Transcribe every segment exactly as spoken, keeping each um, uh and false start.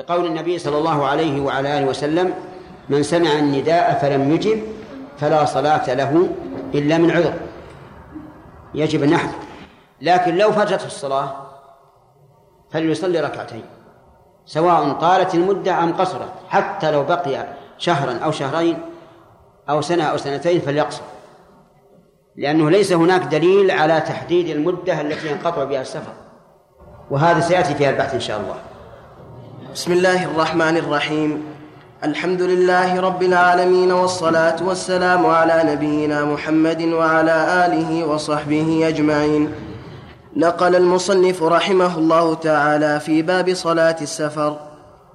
لقول النبي صلى الله عليه وعلى آله وسلم: من سمع النداء فلم يجب فلا صلاة له إلا من عذر. يجب أن نحذر. لكن لو فاتته الصلاة فليصلي ركعتين سواء طالت المدة أم قصرت، حتى لو بقي شهرا أو شهرين أو سنة أو سنتين فليقصر، لأنه ليس هناك دليل على تحديد المدة التي ينقطع بها السفر، وهذا سيأتي فيها البحث إن شاء الله. بسم الله الرحمن الرحيم. الحمد لله رب العالمين، والصلاة والسلام على نبينا محمد وعلى آله وصحبه أجمعين. نقل المصنف رحمه الله تعالى في باب صلاة السفر: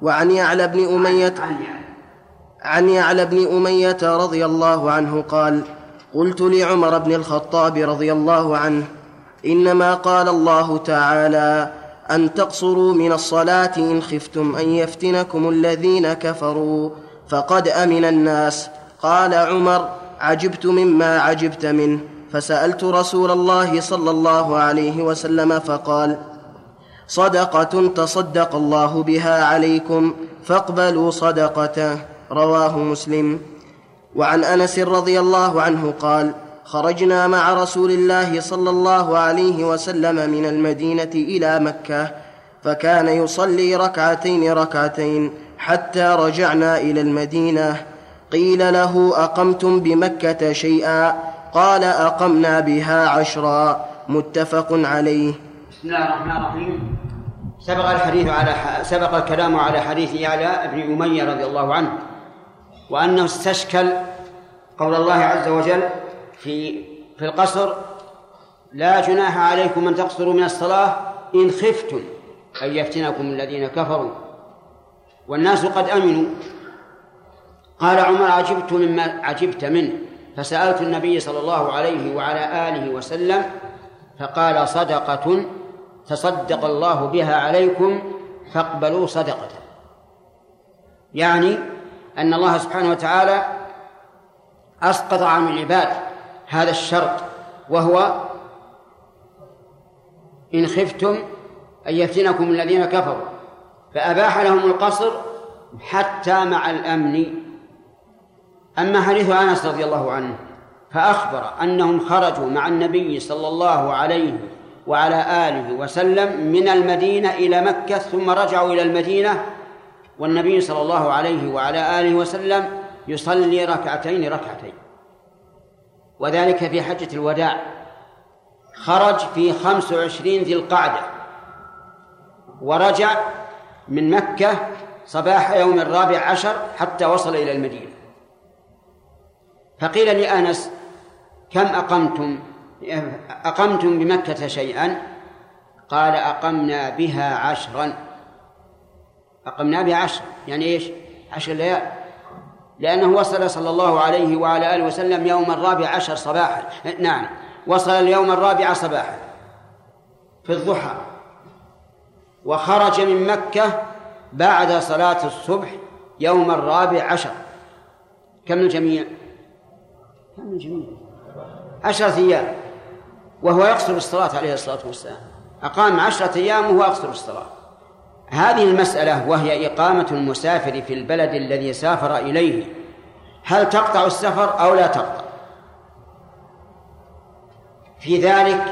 وعن يعلى بن أمية عن يعلى بن أمية رضي الله عنه قال: قلت لعمر بن الخطاب رضي الله عنه: إنما قال الله تعالى: أن تقصروا من الصلاة إن خفتم أن يفتنكم الذين كفروا فقد أمن الناس. قال عمر: عجبت مما عجبت منه، فسألت رسول الله صلى الله عليه وسلم فقال: صدقة تصدق الله بها عليكم فاقبلوا صدقته. رواه مسلم. وعن أنس رضي الله عنه قال: خرجنا مع رسول الله صلى الله عليه وسلم من المدينة إلى مكة، فكان يصلي ركعتين ركعتين حتى رجعنا إلى المدينة. قيل له: أقمتم بمكة شيئا؟ قال: أقمنا بها عشرا. متفق عليه. بسم الله الرحمن الرحيم. سبق الحديث على ح... سبق الكلام على حديث يعلى بن أمية رضي الله عنه، وأنه استشكل قول الله عز وجل في في القصر: لا جناح عليكم أن تقصروا من الصلاة إن خفتم أن يفتنكم الذين كفروا والناس قد أمنوا. قال عمر: عجبت مما عجبت منه، فسألت النبي صلى الله عليه وعلى آله وسلم فقال: صدقة تصدق الله بها عليكم فاقبلوا صدقته. يعني أن الله سبحانه وتعالى أسقط عن العباد هذا الشرط، وهو إن خفتم أن يفتنكم الذين كفروا، فأباح لهم القصر حتى مع الأمن. أما حديث أنس رضي الله عنه فأخبر أنهم خرجوا مع النبي صلى الله عليه وعلى آله وسلم من المدينة إلى مكة، ثم رجعوا إلى المدينة والنبي صلى الله عليه وعلى آله وسلم يصلي ركعتين ركعتين، وذلك في حجة الوداع. خرج في خمس وعشرين ذي القعدة، ورجع من مكة صباح يوم الرابع عشر حتى وصل إلى المدينة. فقيل لأنس: كم أقمتم أقمتم بمكة شيئا؟ قال: أقمنا بها عشرا. أقمنا بها عشرا يعني إيش؟ عشر ليال، لأنه وصل صلى الله عليه وعلى آله وسلم يوم الرابع عشر صباحا، نعم وصل اليوم الرابع صباحا في الضحى، وخرج من مكة بعد صلاة الصبح يوم الرابع عشر. كم الجميع؟ كم الجميع؟ عشرة أيام، وهو يقصر الصلاة عليه الصلاة والسلام. أقام عشرة أيام وهو يقصر الصلاة. هذه المسألة وهي إقامة المسافر في البلد الذي سافر إليه، هل تقطع السفر أو لا تقطع؟ في ذلك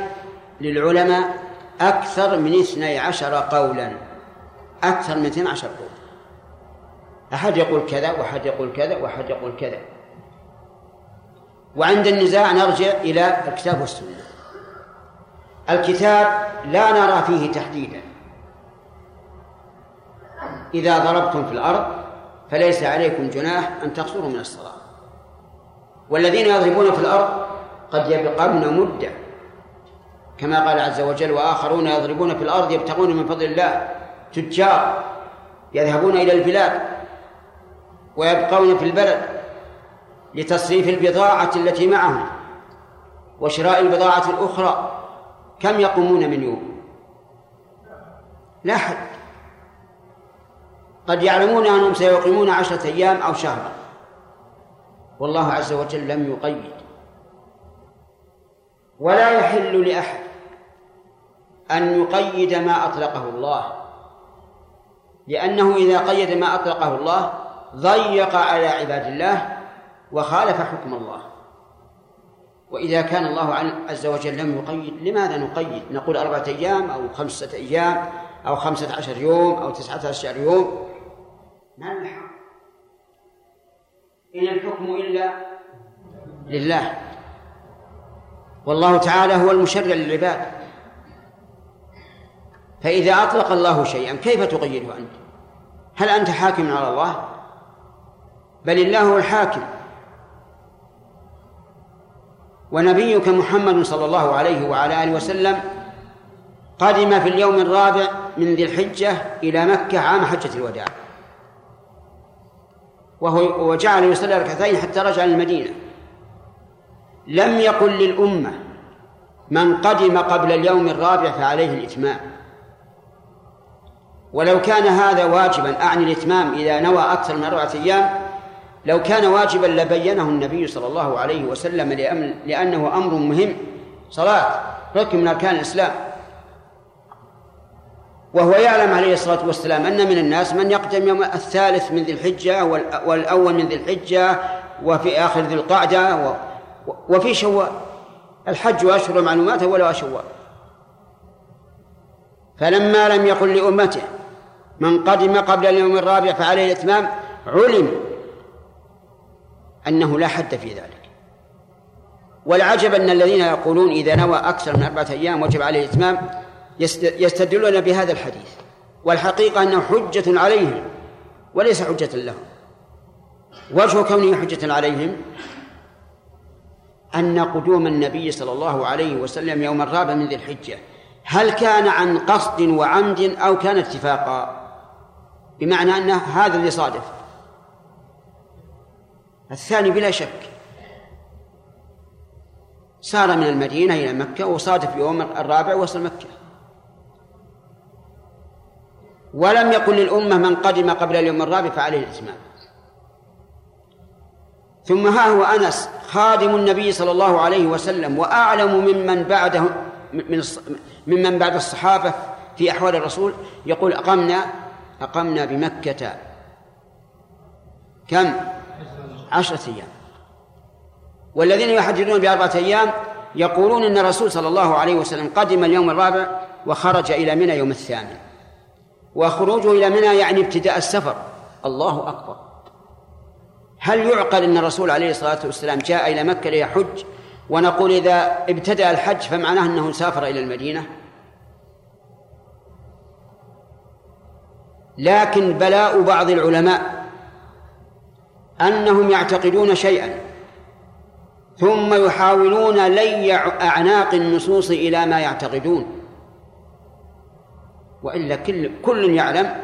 للعلماء أكثر من اثني عشر قولا، أكثر من اثني عشر قولا، أحد يقول كذا وأحد يقول كذا وأحد يقول كذا. وعند النزاع نرجع إلى الكتاب والسنة. الكتاب لا نرى فيه تحديدا: إذا ضربتم في الأرض فليس عليكم جناح أن تقصروا من الصلاة، والذين يضربون في الأرض قد يبقون مدة، كما قال عز وجل: وآخرون يضربون في الأرض يبتغون من فضل الله، تجار يذهبون إلى البلاد ويبقون في البلد لتصريف البضاعة التي معهم وشراء البضاعة الأخرى. كم يقومون من يوم؟ لا حد. قد يعلمون أنهم سيقيمون عشرة أيام أو شهرا، والله عز وجل لم يقيد. ولا يحل لأحد أن يقيد ما أطلقه الله، لأنه إذا قيد ما أطلقه الله ضيق على عباد الله وخالف حكم الله. وإذا كان الله عز وجل لم يقيد لماذا نقيد؟ نقول أربعة أيام أو خمسة أيام أو خمسة عشر يوم أو تسعة عشر يوم؟ ما نلحق. إن الحكم إلا لله، والله تعالى هو المشرع للعباد. فإذا أطلق الله شيئا كيف تقيده أنت؟ هل أنت حاكم على الله؟ بل الله هو الحاكم. ونبيك محمد صلى الله عليه وعلى آله وسلم قدم في اليوم الرابع من ذي الحجة إلى مكة عام حجة الوداع، وهو وجعل يصلي ركعتين حتى رجع للمدينة. لم يقل للأمة من قدم قبل اليوم الرابع فعليه الإتمام، ولو كان هذا واجبا، أعني الإتمام إذا نوى أكثر من أربعة أيام، لو كان واجبا لبينه النبي صلى الله عليه وسلم، لأنه أمر مهم، صلاة ركن من أركان الإسلام، وهو يعلم عليه الصلاة والسلام أن من الناس من يقدم يوم الثالث من ذي الحجة والأول من ذي الحجة وفي آخر ذي القعدة وفي شوال. الحج أشهر معلوماته ولا شوال. فلما لم يقل لأمته من قدم قبل اليوم الرابع فعليه الإتمام، علم أنه لا حد في ذلك. والعجب أن الذين يقولون إذا نوى أكثر من أربعة أيام وجب عليه الإتمام يستدلون بهذا الحديث، والحقيقة أنه حجة عليهم وليس حجة لهم. وجه كونه حجة عليهم أن قدوم النبي صلى الله عليه وسلم يوم الرابع من ذي الحجة هل كان عن قصد وعمد أو كان اتفاقا؟ بمعنى أن هذا اللي صادف، الثاني بلا شك سار من المدينة إلى مكة وصادف يوم الرابع وصل مكة. ولم يقل للأمة من قدم قبل اليوم الرابع فعليه الإتمام. ثم ها هو أنس خادم النبي صلى الله عليه وسلم وأعلم ممن بعده ممن بعد الصحابة في أحوال الرسول، يقول أقمنا أقمنا بمكة كم؟ عشرة أيام. والذين يحددون بأربعة أيام يقولون إن الرسول صلى الله عليه وسلم قدم اليوم الرابع وخرج إلى منى يوم الثامن، وخروجه إلى منى يعني ابتداء السفر. الله أكبر. هل يعقل أن الرسول عليه الصلاة والسلام جاء إلى مكة ليحج ونقول إذا ابتدأ الحج فمعناه أنه سافر إلى المدينة؟ لكن بلاء بعض العلماء أنهم يعتقدون شيئا ثم يحاولون لي أعناق النصوص إلى ما يعتقدون، وإلا كل, كل يعلم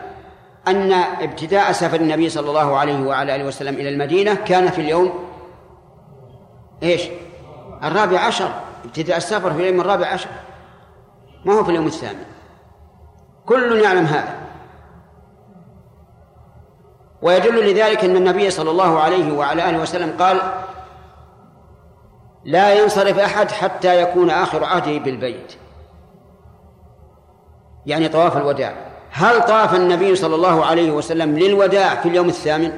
أن ابتداء سفر النبي صلى الله عليه وعلى آله وسلم إلى المدينة كان في اليوم إيش؟ الرابع عشر. ابتداء السفر في اليوم الرابع عشر، ما هو في اليوم الثامن. كل يعلم هذا. ويدل لذلك أن النبي صلى الله عليه وعلى آله وسلم قال لا ينصرف أحد حتى يكون آخر عهده بالبيت، يعني طواف الوداع. هل طاف النبي صلى الله عليه وسلم للوداع في اليوم الثامن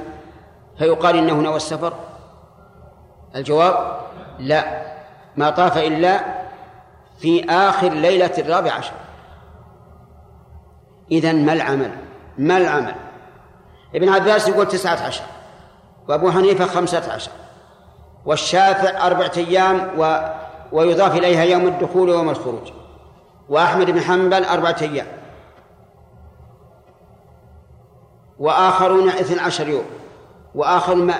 فيقال إنه نوى السفر؟ الجواب لا، ما طاف إلا في آخر ليلة الرابع عشر. إذن ما العمل؟ ما العمل؟ ابن عباس يقول تسعة عشر، وأبو حنيفة خمسة عشر، والشافع أربعة أيام و... ويضاف إليها يوم الدخول ويوم الخروج، وأحمد بن حنبل أربعة أيام، وآخرون اثنى عشر يوم، وآخر ما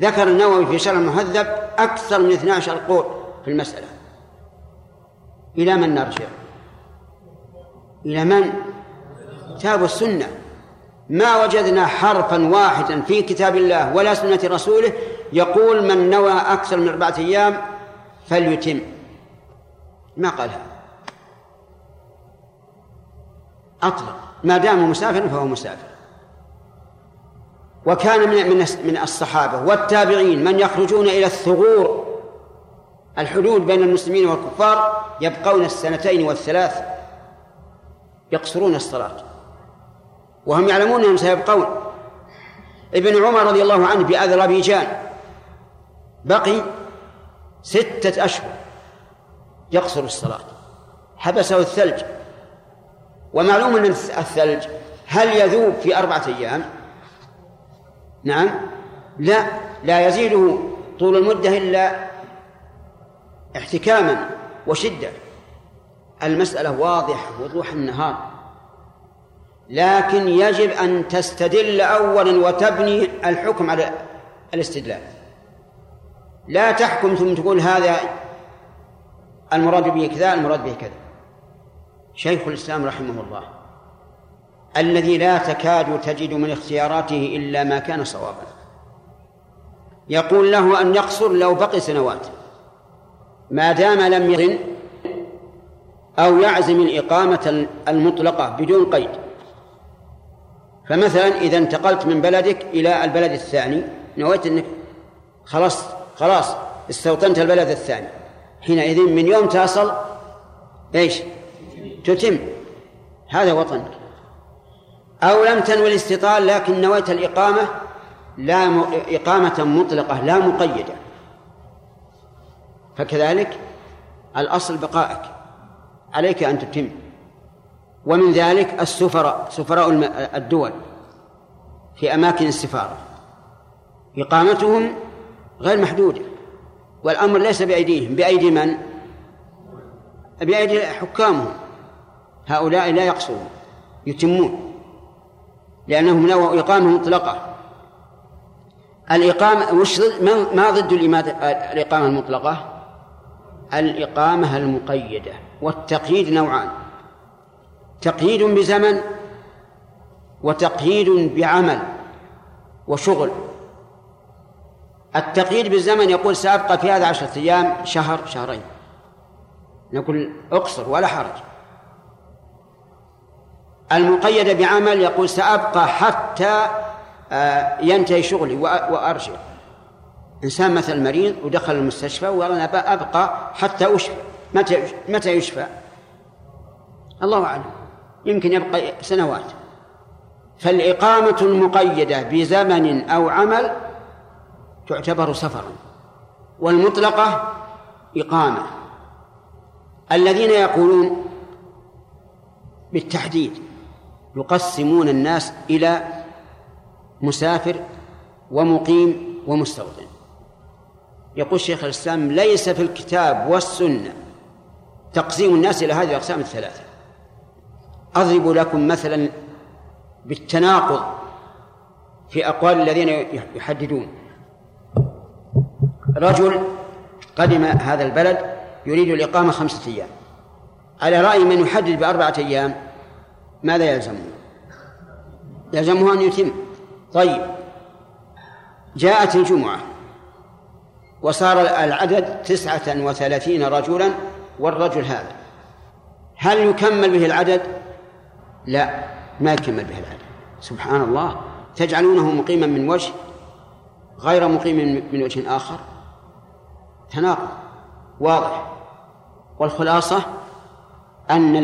ذكر النووي في شرح المهذب أكثر من اثنى عشر قول في المسألة. إلى من نرجع؟ إلى من كتاب السنة. ما وجدنا حرفا واحدا في كتاب الله ولا سنة رسوله يقول من نوى أكثر من أربعة أيام فليتم، ما قالها. أطلق ما دام مسافر فهو مسافر. وكان من من الصحابة والتابعين من يخرجون إلى الثغور، الحدود بين المسلمين والكفار، يبقون السنتين والثلاث يقصرون الصلاة وهم يعلمون أنهم سيبقون. ابن عمر رضي الله عنه بأذربيجان بقي ستة أشهر يقصر الصلاة، حبسه الثلج، ومعلوم أن الثلج هل يذوب في أربعة أيام؟ نعم، لا لا يزيده طول المدة إلا احتكاما وشدة. المسألة واضحة وضوح النهار، لكن يجب أن تستدل أولا وتبني الحكم على الاستدلال، لا تحكم ثم تقول هذا المراد به كذا المراد به كذا. شيخ الإسلام رحمه الله الذي لا تكاد تجد من اختياراته إلا ما كان صوابا يقول له أن يقصر لو بقي سنوات ما دام لم يرن أو يعزم الإقامة المطلقة بدون قيد. فمثلا إذا انتقلت من بلدك إلى البلد الثاني، نويت أنك خلاص خلاص استوطنت البلد الثاني، حينئذ من يوم تصل إيش تتم، هذا وطنك. أو لم تنوي الاستيطان لكن نويت الإقامة، لا م... إقامة مطلقة لا مقيدة، فكذلك الأصل بقائك، عليك أن تتم. ومن ذلك السفراء، سفراء الدول في أماكن السفارة إقامتهم غير محدودة، والأمر ليس بأيديهم، بأيدي من؟ بأيدي حكامهم، هؤلاء لا يقصرون يتمون لأنهم نووا إقامة مطلقة. الإقامة ما ضد الإقامة المطلقة؟ الإقامة المقيدة. والتقييد نوعان: تقييد بزمن وتقييد بعمل وشغل. التقييد بالزمن يقول سأبقى في هذا عشرة أيام، شهر، شهرين، نقول أقصر ولا حرج. المقيد بعمل يقول سأبقى حتى ينتهي شغلي وأرجع. إنسان مثل مريض ودخل المستشفى وقال أنا أبقى حتى أشفى، متى متى يشفى؟ الله أعلم، يمكن يبقى سنوات. فالإقامة المقيدة بزمن أو عمل تعتبر سفرا، والمطلقة إقامة. الذين يقولون بالتحديد يقسمون الناس إلى مسافر ومقيم ومستوطن. يقول شيخ الإسلام ليس في الكتاب والسنة تقسيم الناس إلى هذه الأقسام الثلاثة. أضرب لكم مثلا بالتناقض في أقوال الذين يحددون. رجل قدم هذا البلد يريد الإقامة خمسة أيام، على رأي من يحدد بأربعة أيام ماذا يلزمه؟ يلزمه أن يتم. طيب، جاءت الجمعة وصار العدد تسعة وثلاثين رجلا، والرجل هذا هل يكمل به العدد؟ لا، ما يكمل به العدد. سبحان الله، تجعلونه مقيما من وجه غير مقيم من وجه آخر، تناقض واضح. والخلاصة أن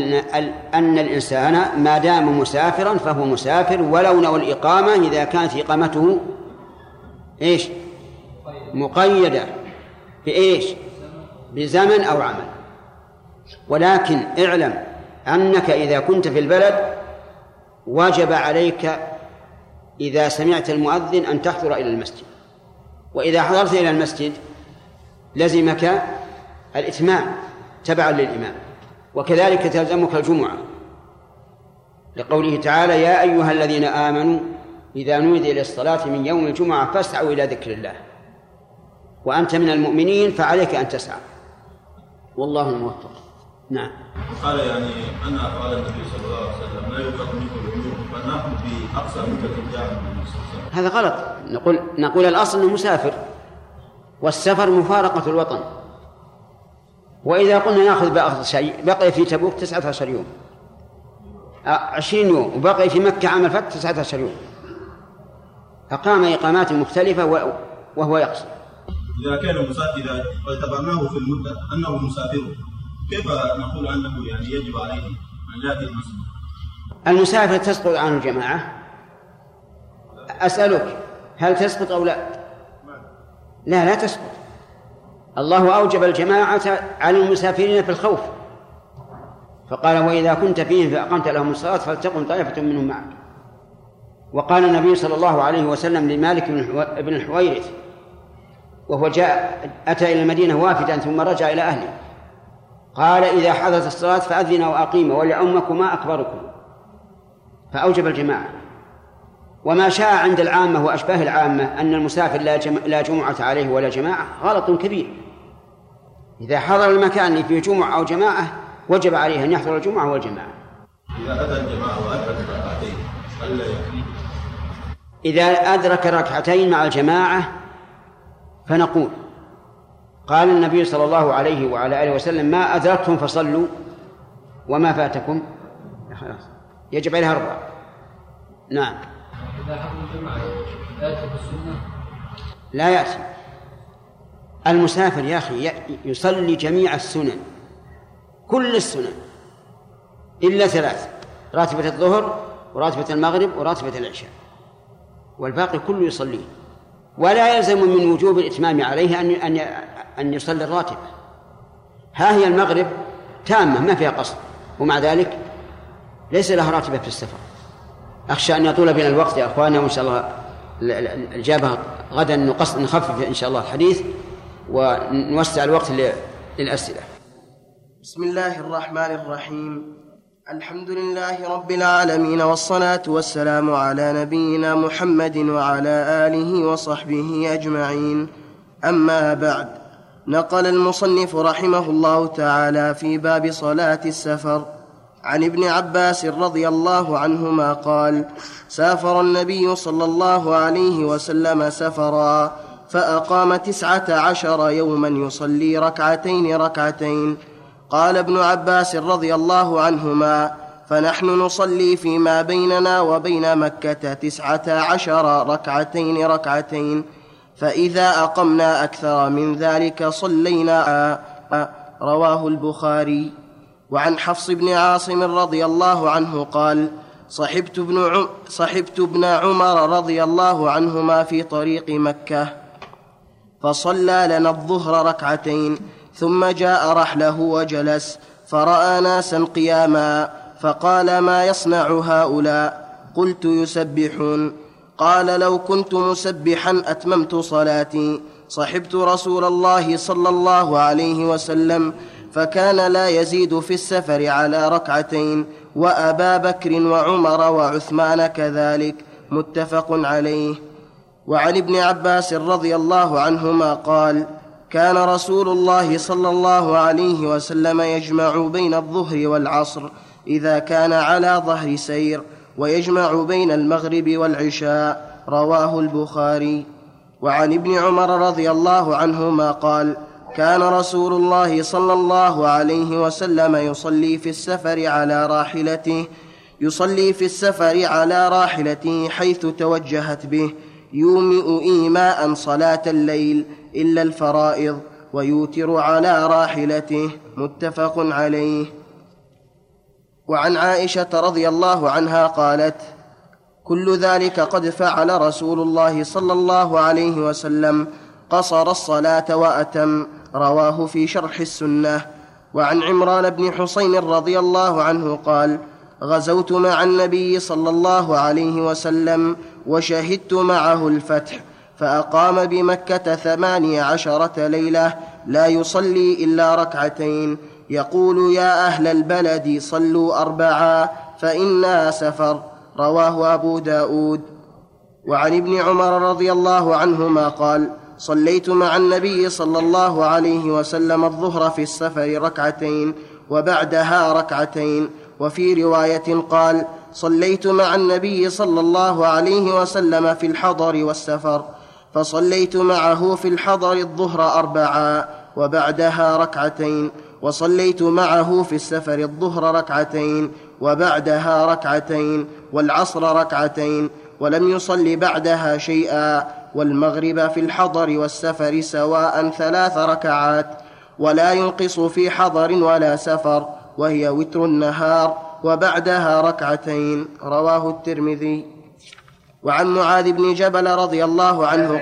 أن الإنسان ما دام مسافرا فهو مسافر ولو نوى الإقامة إذا كانت إقامته إيش مقيدة بإيش بزمن أو عمل. ولكن اعلم أنك إذا كنت في البلد واجب عليك إذا سمعت المؤذن أن تحضر إلى المسجد، وإذا حضرت إلى المسجد لزمك الإتمام تبعا للإمام، وكذلك تلزمك الجمعة لقوله تعالى يا أيها الذين آمنوا إذا نودي إلى الصلاة من يوم الجمعة فاسعوا إلى ذكر الله، وأنت من المؤمنين فعليك أن تسعى، والله الموفق. نعم. قال يعني أن قال النبي صلى الله عليه وسلم لا يقدم منكم الجمعة، فنأخذ بأقصى مدة جاء النبي صلى الله عليه وسلم. هذا غلط. نقول نقول الأصل أنه مسافر، والسفر مفارقة الوطن. وإذا قلنا نأخذ بأقصى شيء، بقي في تبوك تسعة عشر يوم، عشرين يوم، وبقي في مكة عام الفتح تسعة عشر يوم، أقام إقامات مختلفة وهو يقصد. إذا كان مسافر، إذا اعتبرناه في المدة أنه مسافر، كيف نقول أنه يعني يجب عليه أن يأتي المسجد؟ المسافة تسقط عن الجماعة؟ أسألك هل تسقط أو لا؟ لا لا تسقط. الله أوجب الجماعة على المسافرين في الخوف، فقال وإذا كنت فيهم فأقمت لهم الصلاة فلتقم طائفة منهم معك. وقال النبي صلى الله عليه وسلم لمالك بن الحويرث وهو جاء أتى إلى المدينة وافدا ثم رجع إلى أهله، قال إذا حضرت الصلاة فأذن وأقيم ولأمكما أكبركم. فأوجب الجماعة. وما شاء عند العامة وأشباه العامة أن المسافر لا جمعة عليه ولا جماعة غلط كبير. إذا حضر المكان اللي فيه جمعة أو جماعة وجب عليه أن يحضر الجمعة والجماعة. إذا أدرك الجماعة وأدرك ركعتين ألا يكفي؟ إذا أدرك ركعتين مع الجماعة فنقول قال النبي صلى الله عليه وعلى آله وسلم ما أدركتم فصلوا وما فاتكم خلاص يجب عليها أربعة. نعم. إذا حضر الجماعة لا يترك السنة؟ لا يأتي. المسافر يا أخي يصلي جميع السنن، كل السنن إلا ثلاث، راتبة الظهر وراتبة المغرب وراتبة العشاء، والباقي كله يصليه. ولا يلزم من وجوب الإتمام عليه أن أن أن يصلي الراتبة. ها هي المغرب تامة ما فيها قصر، ومع ذلك ليس لها راتبة في السفر. أخشى أن يطول بنا الوقت يا أخوانا، وإن شاء الله الإجابة غدا نخفف إن شاء الله الحديث ونوسع الوقت للأسئلة. بسم الله الرحمن الرحيم. الحمد لله رب العالمين، والصلاة والسلام على نبينا محمد وعلى آله وصحبه أجمعين. أما بعد، نقل المصنف رحمه الله تعالى في باب صلاة السفر عن ابن عباس رضي الله عنهما قال: سافر النبي صلى الله عليه وسلم سفرا فأقام تسعة عشر يوما يصلي ركعتين ركعتين. قال ابن عباس رضي الله عنهما: فنحن نصلي فيما بيننا وبين مكة تسعة عشر ركعتين ركعتين، فإذا أقمنا أكثر من ذلك صلينا. رواه البخاري. وعن حفص بن عاصم رضي الله عنه قال: صحبت ابن, عم صحبت ابن عمر رضي الله عنهما في طريق مكة فصلى لنا الظهر ركعتين، ثم جاء رحله وجلس فرأى ناسا قياما فقال: ما يصنع هؤلاء؟ قلت: يسبحون. قال: لو كنت مسبحا أتممت صلاتي. صحبت رسول الله صلى الله عليه وسلم فكان لا يزيد في السفر على ركعتين، وأبا بكر وعمر وعثمان كذلك. متفق عليه. وعن ابن عباس رضي الله عنهما قال: كان رسول الله صلى الله عليه وسلم يجمع بين الظهر والعصر إذا كان على ظهر سير، ويجمع بين المغرب والعشاء. رواه البخاري. وعن ابن عمر رضي الله عنهما قال: كان رسول الله صلى الله عليه وسلم يصلي في السفر على راحلته يصلي في السفر على راحلته حيث توجهت به، يومئ إيماء صلاة الليل إلا الفرائض، ويوتر على راحلته. متفق عليه. وعن عائشة رضي الله عنها قالت: كل ذلك قد فعل رسول الله صلى الله عليه وسلم، قصر الصلاة وأتم. رواه في شرح السنة. وعن عمران بن حصين رضي الله عنه قال: غزوت مع النبي صلى الله عليه وسلم وشهدت معه الفتح، فأقام بمكة ثماني عشرة ليلة لا يصلي إلا ركعتين، يقول: يا أهل البلد صلوا أربعا فإنا سفر. رواه أبو داود. وعن ابن عمر رضي الله عنهما قال: صليت مع النبي صلى الله عليه وسلم الظهر في السفر ركعتين وبعدها ركعتين، وفي رواية قال: صليت مع النبي صلى الله عليه وسلم في الحضر والسفر، فصليت معه في الحضر الظهر أربعا وبعدها ركعتين، وصليت معه في السفر الظهر ركعتين وبعدها ركعتين والعصر ركعتين، ولم يصل بعدها شيئا، والمغرب في الحضر والسفر سواء ثلاث ركعات، ولا ينقص في حضر ولا سفر، وهي وتر النهار وبعدها ركعتين. رواه الترمذي. وعن معاذ بن جبل رضي الله عنه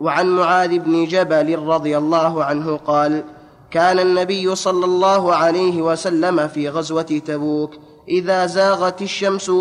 وعن معاذ بن جبل رضي الله عنه قال: كان النبي صلى الله عليه وسلم في غزوة تبوك إذا زاغت الشمس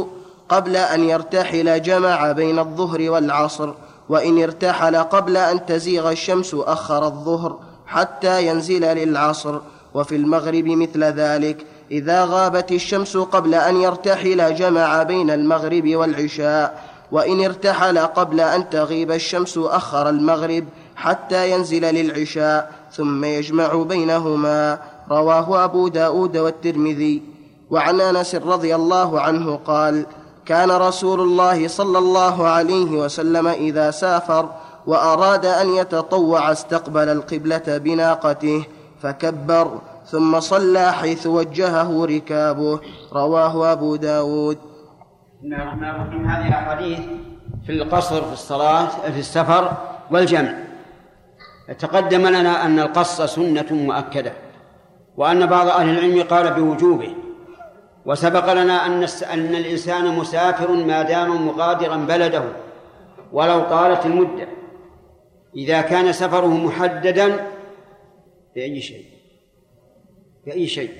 قبل أن يرتحل جمع بين الظهر والعصر، وإن ارتحل قبل أن تزيغ الشمس أخر الظهر حتى ينزل للعصر. وفي المغرب مثل ذلك، إذا غابت الشمس قبل أن يرتحل جمع بين المغرب والعشاء، وإن ارتحل قبل أن تغيب الشمس أخر المغرب حتى ينزل للعشاء ثم يجمع بينهما. رواه أبو داود والترمذي. وعن أنس رضي الله عنه قال: كان رسول الله صلى الله عليه وسلم إذا سافر وأراد أن يتطوع استقبل القبلة بناقته فكبر ثم صلى حيث وجهه ركابه. رواه أبو داود. هذه الأحاديث في القصر في الصلاة في السفر والجمع. تقدم لنا أن القصر سنة مؤكدة، وأن بعض أهل العلم قال بوجوبه، وسبق لنا أن أن الإنسان مسافر ما دام مغادرا بلده ولو طالت المدة، إذا كان سفره محددا بأي شيء بأي شيء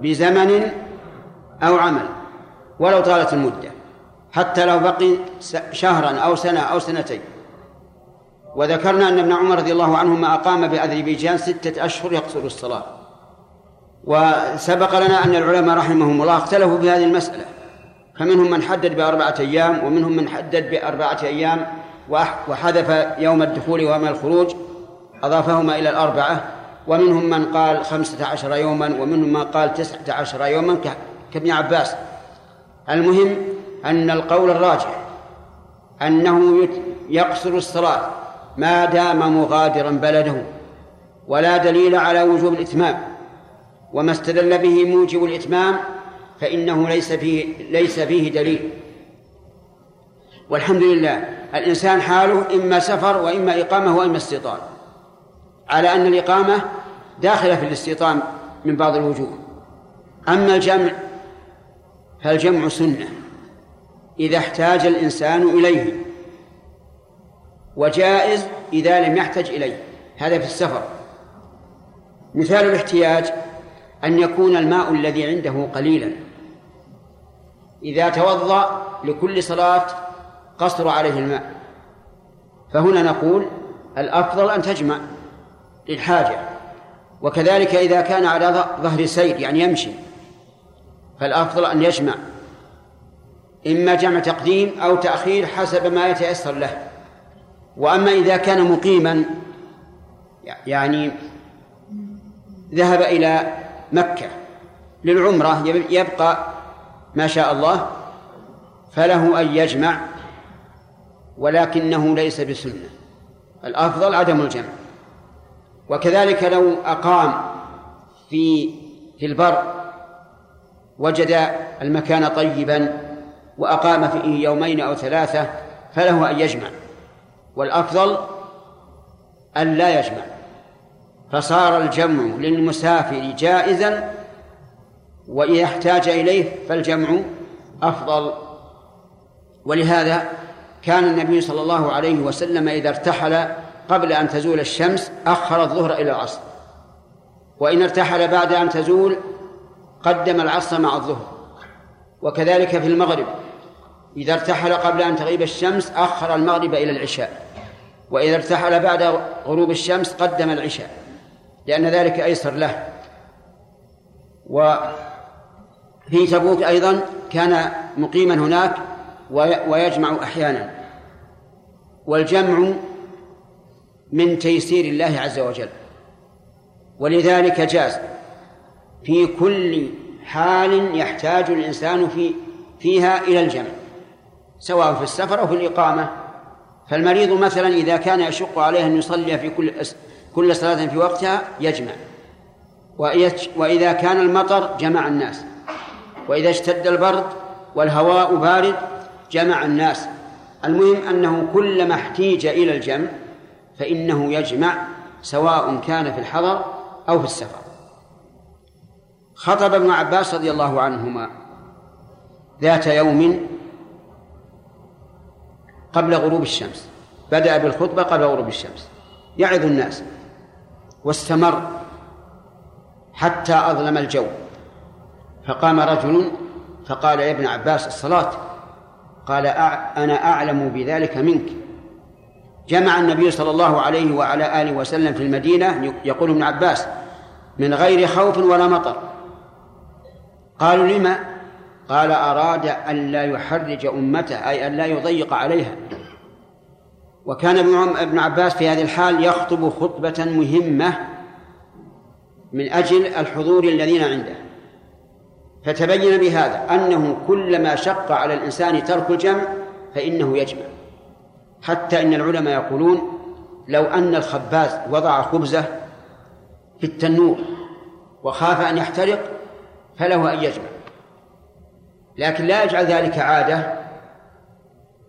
بزمن أو عمل ولو طالت المدة، حتى لو بقي شهرا أو سنة أو سنتين. وذكرنا أن ابن عمر رضي الله عنهما أقام بأذربيجان ستة أشهر يقصر الصلاة. وسبق لنا أن العلماء رحمهم الله اختلفوا في هذه المسألة، فمنهم من حدد بأربعة أيام، ومنهم من حدد بأربعة أيام وحذف يوم الدخول ويوم الخروج أضافهما إلى الأربعة، ومنهم من قال خمسة عشر يوما، ومنهم من قال تسعة عشر يوما كابن عباس. المهم أن القول الراجح أنه يقصر الصلاة ما دام مغادرا بلده، ولا دليل على وجوب الإتمام، وما استدل به موجب الإتمام فإنه ليس فيه, ليس فيه دليل. والحمد لله الإنسان حاله إما سفر وإما إقامة وإما استيطان، على أن الإقامة داخلة في الاستيطان من بعض الوجوه. أما الجمع فالجمع سنة إذا احتاج الإنسان إليه، وجائز إذا لم يحتج إليه، هذا في السفر. مثال الاحتياج أن يكون الماء الذي عنده قليلا، إذا توضأ لكل صلاة قصر عليه الماء، فهنا نقول الأفضل أن تجمع للحاجة. وكذلك إذا كان على ظهر سير يعني يمشي، فالأفضل أن يجمع، إما جمع تقديم أو تأخير حسب ما يتيسر له. وأما إذا كان مقيما يعني ذهب إلى مكة للعمرة يبقى ما شاء الله، فله أن يجمع، ولكنه ليس بسنة، الأفضل عدم الجمع. وكذلك لو أقام في في البر وجد المكان طيبا وأقام فيه يومين أو ثلاثة فله أن يجمع، والأفضل أن لا يجمع. فصار الجمع للمسافر جائزا، وإذا احتاج إليه فالجمع أفضل. ولهذا كان النبي صلى الله عليه وسلم إذا ارتحل قبل أن تزول الشمس أخر الظهر إلى العصر، وإن ارتحل بعد أن تزول قدم العصر مع الظهر. وكذلك في المغرب إذا ارتحل قبل أن تغيب الشمس أخر المغرب إلى العشاء، وإذا ارتحل بعد غروب الشمس قدم العشاء، لأن ذلك أيسر له. وفي تبوك أيضا كان مقيما هناك ويجمع أحيانا، والجمع من تيسير الله عز وجل، ولذلك جاز في كل حال يحتاج الإنسان في فيها إلى الجمع، سواء في السفر أو في الإقامة. فالمريض مثلا إذا كان يشق عليه أن يصلي في كل كل صلاة في وقتها يجمع، وإذا كان المطر جمع الناس، وإذا اشتد البرد والهواء بارد جمع الناس. المهم أنه كلما احتيج إلى الجمع فإنه يجمع، سواء كان في الحضر أو في السفر. خطب ابن عباس رضي الله عنهما ذات يوم قبل غروب الشمس، بدأ بالخطبة قبل غروب الشمس يعظ الناس، واستمر حتى أظلم الجو، فقام رجل فقال: يا ابن عباس الصلاة. قال: أنا أعلم بذلك منك. جمع النبي صلى الله عليه وعلى آله وسلم في المدينة، يقول ابن عباس: من غير خوف ولا مطر. قالوا: لما؟ قال: أراد أن لا يحرج أمته، أي أن لا يضيق عليها. وكان ابن عباس في هذه الحال يخطب خطبة مهمة من أجل الحضور الذين عنده، فتبين بهذا أنه كلما شق على الإنسان ترك الجمع فإنه يجمع، حتى إن العلماء يقولون: لو أن الخباز وضع خبزه في التنور وخاف أن يحترق فله أن يجمع، لكن لا يجعل ذلك عادة،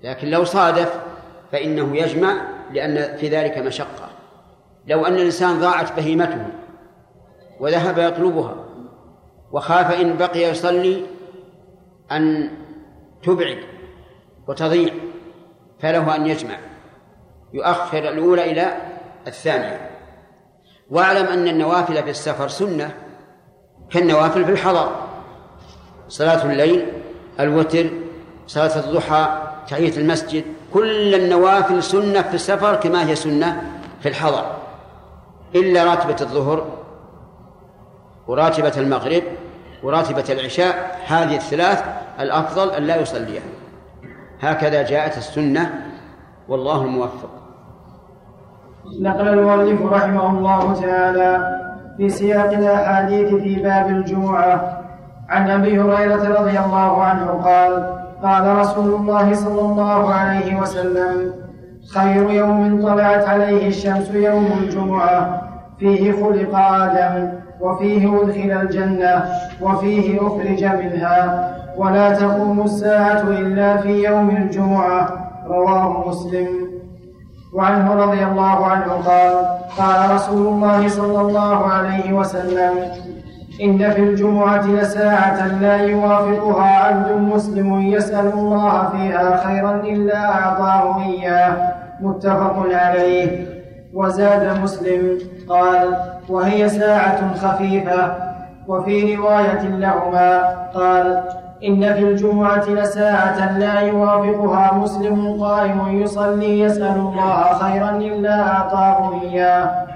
لكن لو صادف فإنه يجمع لأن في ذلك مشقة. لو أن الإنسان ضاعت بهيمته وذهب يطلبها وخاف إن بقي يصلي أن تبعد وتضيع فله أن يجمع، يؤخر الأولى إلى الثانية. واعلم أن النوافل في السفر سنة كالنوافل في الحضر: صلاة الليل، الوتر، صلاة الضحى، تحية المسجد، كل النوافل سنة في السفر كما هي سنة في الحضر، إلا راتبة الظهر وراتبة المغرب وراتبة العشاء، هذه الثلاث الأفضل أن لا يصليها. هكذا جاءت السنة، والله الموفق. نقل المؤلف رحمه الله تعالى في سياق الأحاديث في باب الجمعة عن أبي هريرة رضي الله عنه قال: قال رسول الله صلى الله عليه وسلم: خير يوم طلعت عليه الشمس يوم الجمعة، فيه خلق آدم، وفيه أدخل الجنة، وفيه أخرج منها، ولا تقوم الساعة إلا في يوم الجمعة. رواه مسلم. وعنه رضي الله عنه قال: قال رسول الله صلى الله عليه وسلم: إن في الجمعة لساعة لا يوافقها عبد مسلم يسأل الله فيها خيرا إلا أعطاه إياه. متفق عليه. وزاد مسلم قال: وهي ساعة خفيفة. وفي رواية لهما قال: إن في الجمعة لساعة لا يوافقها مسلم قائم يصلي يسأل الله خيرا إلا أعطاه إياه.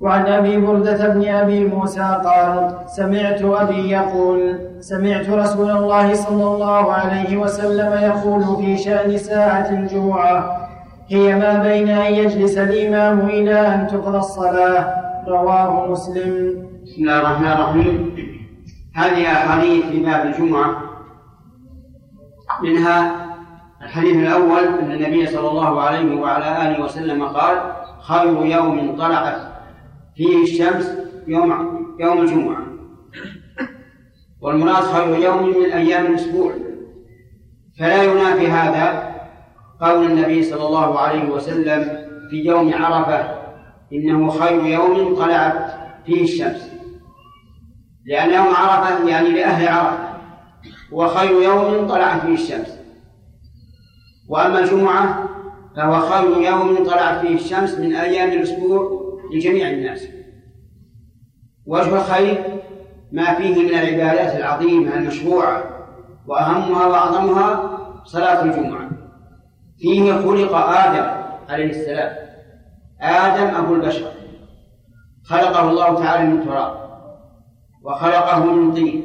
وعن أبي بردة بن أبي موسى قال: سمعت أبي يقول: سمعت رسول الله صلى الله عليه وسلم يقول في شأن ساعة الجمعة: هي ما بين أن يجلس الإمام إلى أن تقضى الصلاة. رواه مسلم. بسم الله الرحمن الرحيم. هذه أحاديث في باب الجمعة. منها الحديث الأول أن النبي صلى الله عليه وعلى آله وسلم قال: خير يوم طلعت فيه الشمس يوم يوم الجمعة. والمراد خير يوم من أيام الأسبوع، فلا ينافي هذا قول النبي صلى الله عليه وسلم في يوم عرفة: إنه خير يوم طلعت فيه الشمس، لأن يوم عرفة يعني لأهل عرفة، وخير يوم طلعت فيه الشمس. وأما الجمعة فهو خير يوم طلعت فيه الشمس من أيام الأسبوع لجميع الناس. وجه الخير ما فيه من العبادات العظيمة المشروعة، وأهمها وأعظمها صلاة الجمعة. فيه خلق آدم عليه السلام، آدم أبو البشر، خلقه الله تعالى من تراب، وخلقه من طين،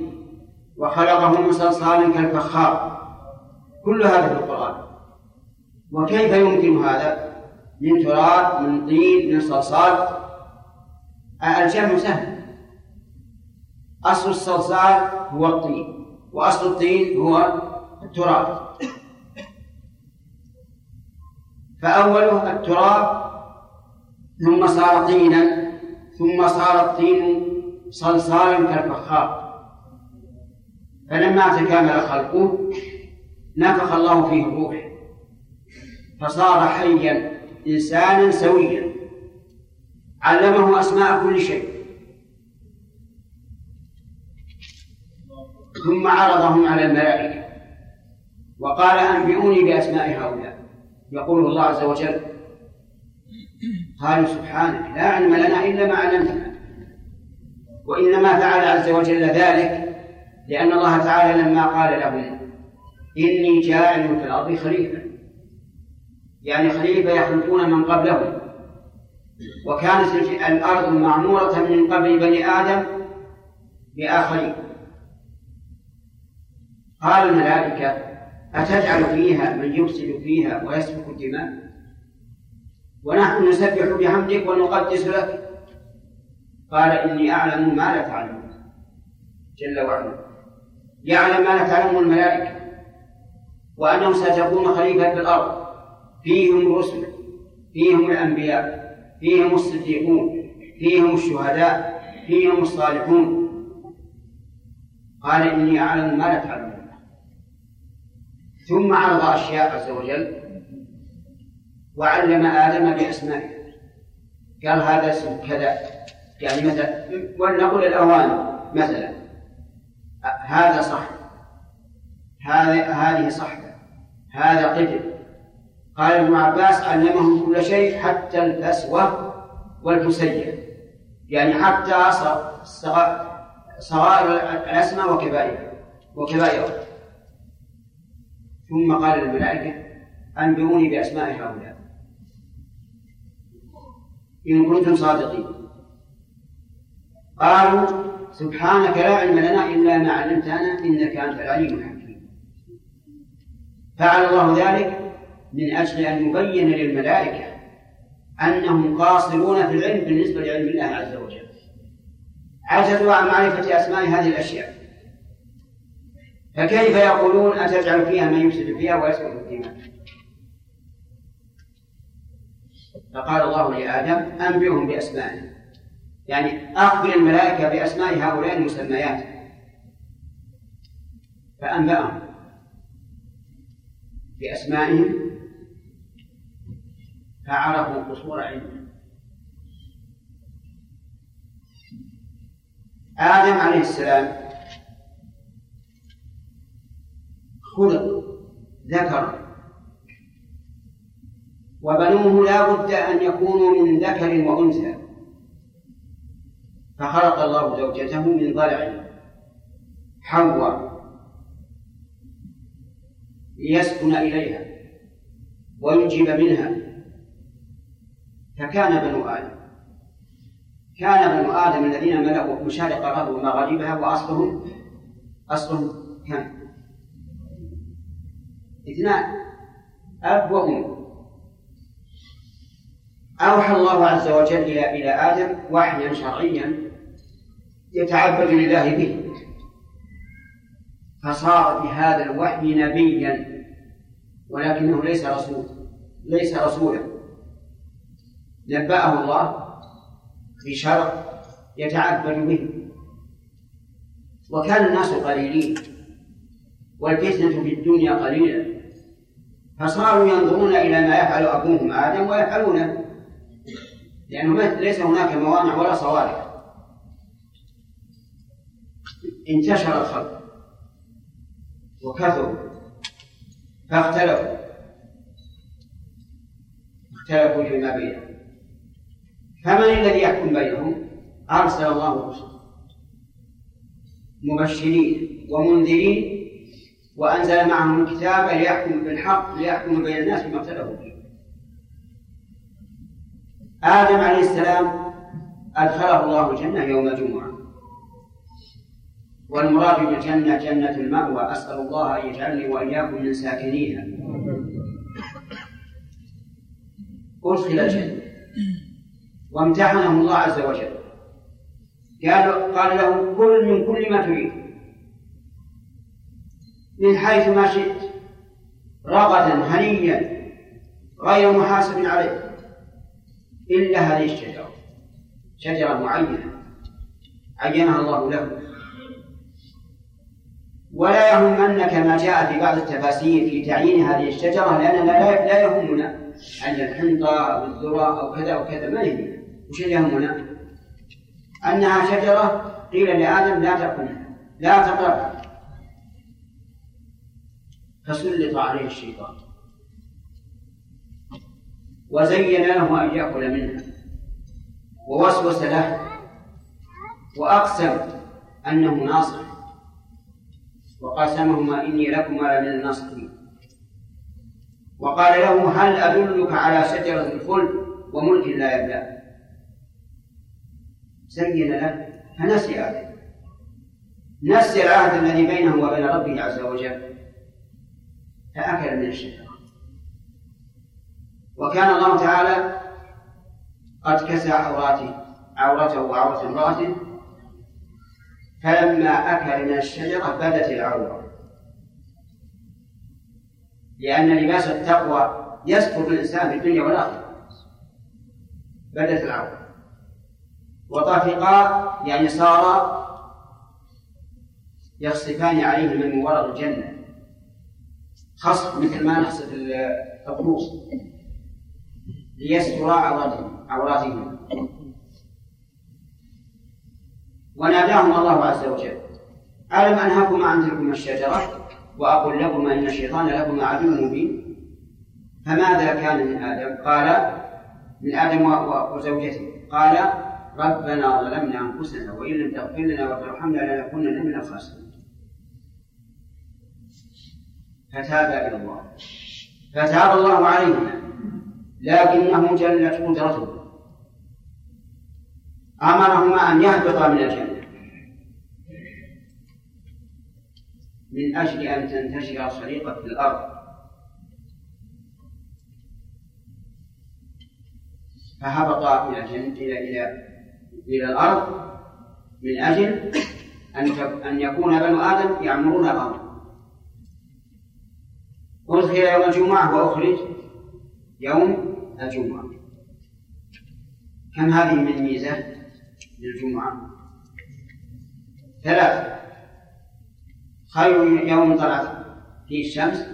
وخلقه من صلصال كالفخار. كل هذا في القرآن. وكيف يمكن هذا؟ من تراب، من طين، من صلصال. الجمع سهل: أصل الصلصال هو الطين، وأصل الطين هو التراب، فأوله التراب ثم صار طينا، ثم صار الطين صلصالا كالفخار. فلما تكامل خلقه نفخ الله فيه الروح، فصار حيا إنسانا سويا. علمه أسماء كل شيء، ثم عرضهم على الملائكة وقال أنبئوني بأسماء هؤلاء. يقول الله عز وجل قالوا سبحانك لا علم لنا إلا ما علمتنا. وإنما فعل عز وجل ذلك لأن الله تعالى لما قال لهم إني جاعل في الأرض خليفة يعني خليفة يخلفون من قبلهم، وكانت الأرض معمورة من قبل بني آدم بآخرين. قال الملائكة أتجعل فيها من يفسد فيها ويسفك الدماء ونحن نسبح بحمدك ونقدس لك؟ قال إني أعلم ما لا تعلمون جل وعلا. يعلم ما لا تعلم الملائكة وأنه ستكون خليفة في الأرض، فيهم رسل، فيهم الأنبياء، فيهم الصديقون، فيهم الشهداء، فيهم الصالحون. قال إني أعلم ما لا تعلمون. ثم عرض أشياء عز وجل وعلم آدم بأسمائه، قال هذا اسم كذا، يعني مثلا ولنقل الأواني مثلا هذا صحن، هذه صحبة، هذا قدر. قال ابن عباس علمهم كل شيء حتى الأسوة والكسية، يعني حتى صغائر الأسماء وكبائرها وكبائرها. ثم قال للملائكة أنبئوني بأسماء هؤلاء إن كنتم صادقين. قالوا سبحانك لا علم لنا إلا ما علمتنا إنك أنت العليم الحكيم. فعل الله ذلك من أجل أن يبين للملائكة أنهم قاصرون في العلم بالنسبة لعلم الله عز وجل، عجزوا عن معرفة أسماء هذه الأشياء، فكيف يقولون أتجعل فيها من يفسد فيها ويسفك الدماء؟ فقال الله لآدم أنبئهم بأسمائهم، يعني أخبر الملائكة بأسماء هؤلاء المسميات. فأنبأهم بأسمائهم فعرفوا قصور علمهم. آدم عليه السلام خلق ذكر، وبنوه لا بد أن يكونوا من ذكر وأنثى، فخلق الله زوجته من ضلع حواء ليسكن إليها وينجب منها. فكان بنو آدم كان بنو آدم الذين ملأوا مشارق الأرض ومغاربها، وأصلهم أصلهم كان اثنان أب وأم. أوحى الله عز وجل إلى آدم وحيا شرعيا يتعبد لله به، فصار بهذا الوحي نبيا، ولكنه ليس رسول ليس رسولا. نبأه الله بشرع يتعبد به. وكان الناس قليلين والفتنة في الدنيا قليلة، فصاروا ينظرون إلى ما يفعل أبوهم آدم ويفعلونه، لأنه ليس هناك موانع ولا صوارف. انتشر الخلق وكثروا فاختلفوا اختلفوا فيما بينهم. فمن الذي يحكم بينهم؟ أرسل الله رسلا مبشرين ومنذرين وأنزل معهم الكتاب ليحكم بالحق ليحكم بين الناس بما اختلفوا فيه. آدم عليه السلام أدخله الله الجنة يوم الجمعة، والمراد بالجنة جنة المأوى، أسأل الله أن يجعلني وإياكم من ساكنيها. أدخل الجنة وامتحنه الله عز وجل، قال له كل من كل ما تريد من حيث ما شئت رغدا هنيا غير محاسب عليه إلا هذه الشجرة، شجرة معينة عينها الله له. ولا يهمنك ما جاء في بعض التفاسير في تعيين هذه الشجرة، لأن لا يهمنا أن الحنطة أو الذرة أو كذا أو كذا، ما يهمنا. وش يهمنا؟ أنها شجرة قيل لآدم لا تقربها لا تقربها فسلط عليه الشيطان وزين له أن يأكل منها ووسوس له وأقسم أنه ناصح وقسمهما إني لكما لمن الناصحين وقال له هل أدلك على شجرة الخلد وملك لا يبلى زين له فنسي عهده نسي العهد الذي بينه وبين ربه عز وجل فأكل من الشجرة وكان الله تعالى قد كسى عوراته عورته وعورة امرأته فلما أكل من الشجرة بدت العورة لأن لباس التقوى يستر الإنسان في الدنيا والآخرة بدت العورة وطفقا يعني صارا يخصفان عليه من ورق الجنة خصف مثل ما نخصف القروص ليسترا عوراتهما وناداهم الله عز وجل ألم أنهاكما عن تلكما الشجرة وأقول لكما إن الشيطان لكما عدو مبين فماذا كان من آدم قال من آدم وزوجته قال ربنا ظلمنا أنفسنا وإن لم تغفر لنا وترحمنا لنكونن من الخاسرين فتاب إلى الله فتاب الله عليهما لكنه جلت قدرته أمرهما أن يهبطا من الجنة من أجل أن تنتشر شريقة في الأرض فهبطا إلى الجنة إلى إلى إلى الأرض من أجل أن أن يكون بنو آدم يعمرون الأرض أدخل يوم الجمعة وأخرج يوم الجمعة كم هذه من ميزة للجمعة ثلاثة خير يوم طلعت فيه الشمس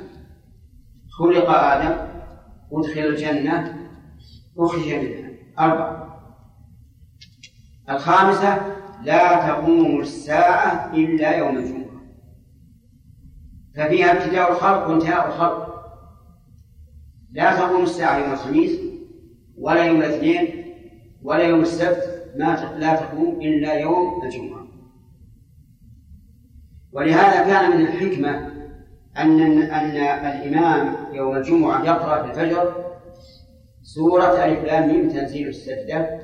خلق آدم أدخل الجنة أخرج منها أربعة الخامسة لا تقوم الساعة إلا يوم الجمعة ففيها ابتداء الخلق وانتهاء الخلق لا تقوم الساعة يوم الخميس ولا يوم الاثنين ولا يوم السبت ما لا تقوم إلا يوم الجمعة ولهذا كان من الحكمة أن, أن الإمام يوم الجمعة يقرأ في الفجر سورة ألف لام ميم تنزيل السجدة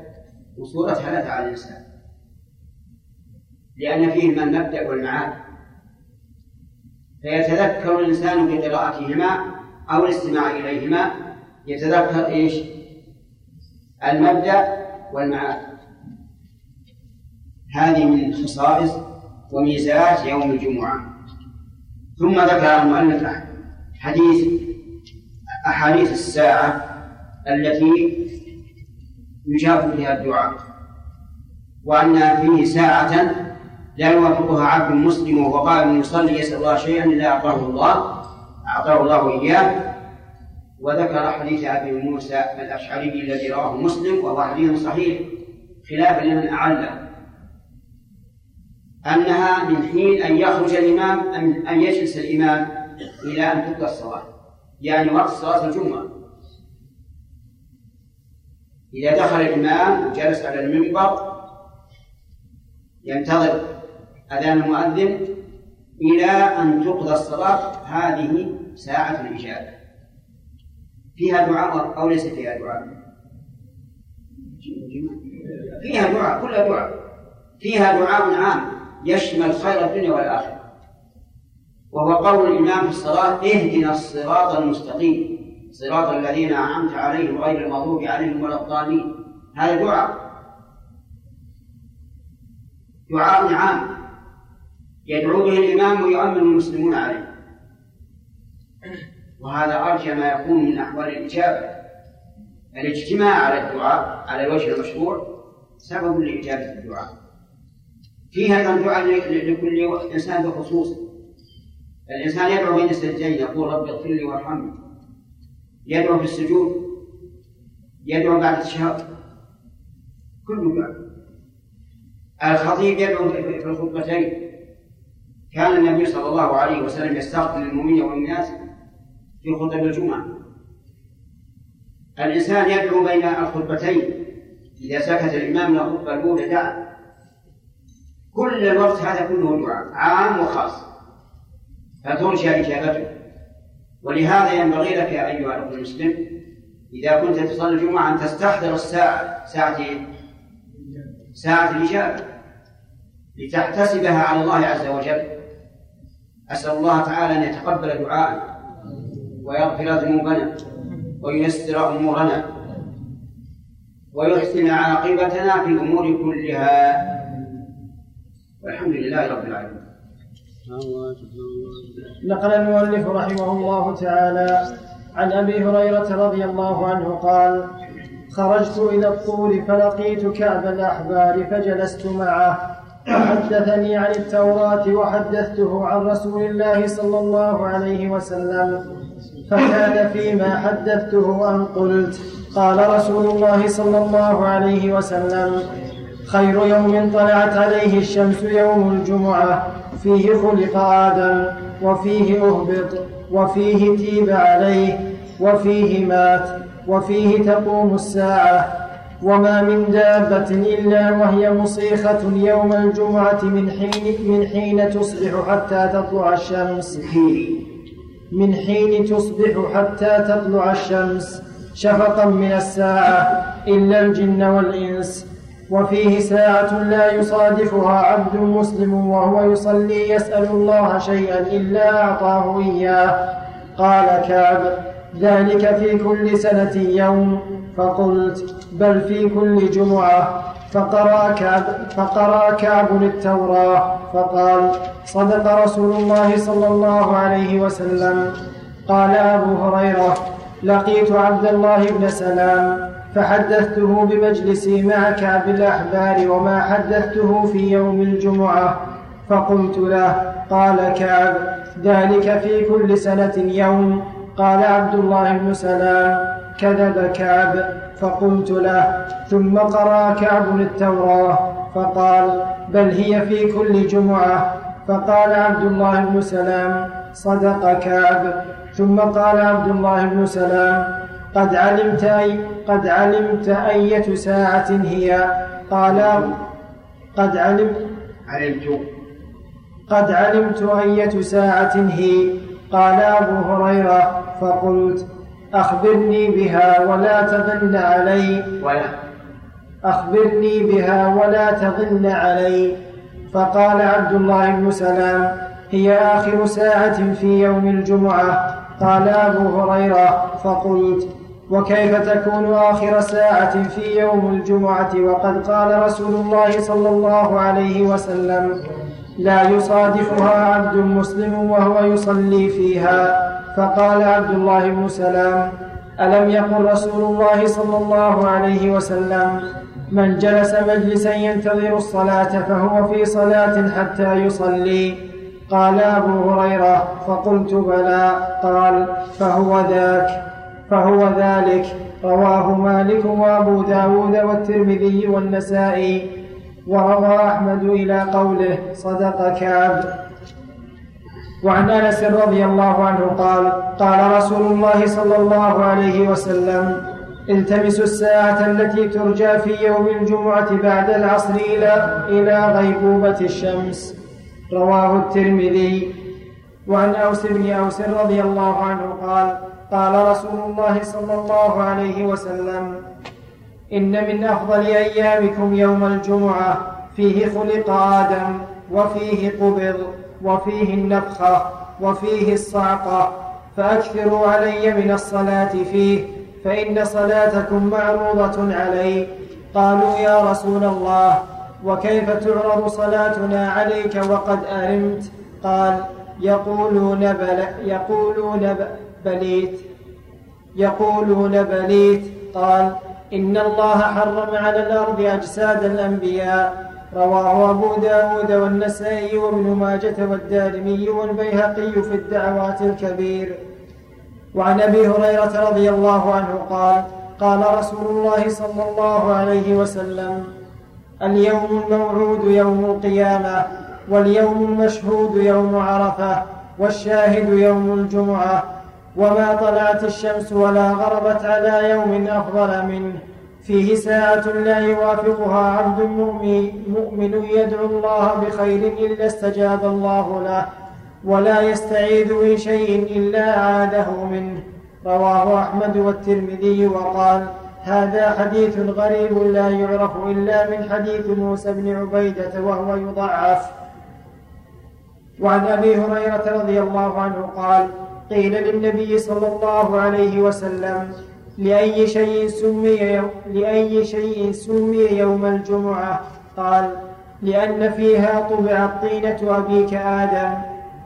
وسورة هل أتى على الإنسان لأن فيهما المبدأ والمعاد فيتذكر الإنسان بقراءتهما أو الاستماع إليهما يتذكر إيش المبدأ والمعاد هذه من خصائص وميزات يوم الجمعة ثم ذكر المؤلف حديث أحاديث الساعة التي يجاب فيها الدعاء وأن فيه ساعة لا يوافقها عبد مسلم وهو قائم يصلي يسأل الله شيئا لا أعطاه الله أعطاه الله إياه وذكر حديث أبي موسى الأشعري الذي رواه مسلم وهو حديث صحيح خلافا لمن أعله أنها من حين أن يخرج الإمام أن يجلس الإمام إلى أن تبدأ الصلاة يعني وقت صلاة الجمعة إذا دخل الإمام جلس على المنبر ينتظر أذان المؤذن إلى أن تقضى الصلاة هذه ساعة الإجابة فيها دعاء أو ليس فيها دعاء فيها دعاء كلها دعاء فيها دعاء عام يشمل خير الدنيا والآخرة وهو قول الإمام في الصلاة اهدنا الصراط المستقيم صراط الذين أنعمت عليهم غير المغضوب عليهم ولا الضالين هذا دعاء دعاء عام يدعو به الإمام ويؤمن المسلمون عليه وهذا أرجى ما يكون من أحوال الإجابة الاجتماع على الدعاء على الوجه المشروع سبب لإجابة الدعاء فيها أيضا دعاء لكل إنسان بخصوصه الإنسان يدعو بين السجدين يقول رب اغفر لي وارحمني يدعو في السجود يدعو بعد الشهر كل دعاء الخطيب يدعو في الخطبتين كان النبي صلى الله عليه وسلم يستقبل الأمية والناس في خطبة الجمعة. الإنسان يدعو بين الخطبتين، إذا سكت الإمام من الخطبة الأولى دعا. كل الوقت هذا كله دعاء عام وخاص، فتنشأ إجابته. ولهذا ينبغي لك يا أيها الأخ المسلم إذا كنت تصلي الجمعة أن تستحضر الساعة ساعة ساعة الإجابة لتحتسبها على الله عز وجل. أسأل الله تعالى أن يتقبل دعاءنا ويغفر ذنوبنا وييسر أمورنا ويحسن عاقبتنا في الأمور كلها، والحمد لله رب العالمين. نقل المؤلف رحمه الله تعالى عن أبي هريرة رضي الله عنه قال: خرجت إلى الطور فلقيت كعب الأحبار فجلست معه فحدثني عن التوراة وحدثته عن رسول الله صلى الله عليه وسلم، فكان فيما حدثته أن قلت: قال رسول الله صلى الله عليه وسلم: خير يوم طلعت عليه الشمس يوم الجمعة، فيه خلق آدم، وفيه أهبط، وفيه تيب عليه، وفيه مات، وفيه تقوم الساعة، وما من دابة إلا وهي مصيخة يوم الجمعة من حين, من حين تصبح حتى تطلع الشمس من حين تصبح حتى تطلع الشمس شفقا من الساعة إلا الجن والإنس. وفيه ساعة لا يصادفها عبد مسلم وهو يصلي يسأل الله شيئا إلا أعطاه إياه. قال كعب: ذلك في كل سنة يوم؟ فقلت: بل في كل جمعة. فقرأ كعب, فقرأ كعب التوراة فقال: صدق رسول الله صلى الله عليه وسلم. قال أبو هريرة: لقيت عبد الله بن سلام فحدثته بمجلسي مع كعب الأحبار وما حدثته في يوم الجمعة، فقلت له. قال كعب: ذلك في كل سنة يوم؟ قال عبد الله بن سلام: كذب كعب. فقلت له. ثم قرأ كعب التوراة فقال: بل هي في كل جمعة. فقال عبد الله بن سلام: صدق كعب. ثم قال عبد الله بن سلام: قد علمت أي قد علمت أية ساعة هي؟ قال: قد علمت علمت قد علمت أية ساعة هي. قال أبو هريرة: فقلت: أخبرني بها ولا تظن علي ولا أخبرني بها ولا تظن علي. فقال عبد الله بن سلام: هي آخر ساعة في يوم الجمعة. قال أبو هريرة: فقلت: وكيف تكون آخر ساعة في يوم الجمعة وقد قال رسول الله صلى الله عليه وسلم: لا يصادفها عبد مسلم وهو يصلي فيها؟ فقال عبد الله بن سلام: ألم يقل رسول الله صلى الله عليه وسلم: من جلس مجلسا ينتظر الصلاة فهو في صلاة حتى يصلي؟ قال أبو هريرة: فقلت: بلى. قال: فهو ذاك فهو ذلك. رواه مالك وأبو داود والترمذي والنسائي، وروى أحمد إلى قوله: صدق كعب. وعن أنس رضي الله عنه قال: قال رسول الله صلى الله عليه وسلم: التمسوا الساعة التي ترجى في يوم الجمعة بعد العصر إلى, إلى غيبوبة الشمس. رواه الترمذي. وعن أوس بن أوس رضي الله عنه قال: قال رسول الله صلى الله عليه وسلم: إن من أفضل أيامكم يوم الجمعة، فيه خلق آدم، وفيه قبض، وفيه النفخة، وفيه الصعقة، فأكثروا علي من الصلاة فيه، فإن صلاتكم معروضة علي. قالوا: يا رسول الله، وكيف تعرض صلاتنا عليك وقد أرمت؟ قال: يقولون بل يقولون بليت يقولون بليت قال: إن الله حرم على الأرض أجساد الأنبياء. رواه أبو داود والنسائي وابن ماجة والدارمي والبيهقي في الدعوات الكبير. وعن أبي هريرة رضي الله عنه قال: قال رسول الله صلى الله عليه وسلم: اليوم الموعود يوم القيامة، واليوم المشهود يوم عرفة، والشاهد يوم الجمعة، وما طلعت الشمس ولا غربت على يوم أفضل منه، فيه ساعة لا يوافقها عبد مؤمن يدعو الله بخير إلا استجاب الله له، ولا يستعيذ من شيء إلا عاده منه. رواه أحمد والترمذي وقال: هذا حديث غريب لا يعرف إلا من حديث موسى بن عبيدة وهو يضعف. وعن أبي هريرة رضي الله عنه قال: قيل للنبي صلى الله عليه وسلم: لأي شيء سمي, لأي شيء سمي يوم الجمعة؟ قال: لأن فيها طبعت طينة أبيك آدم،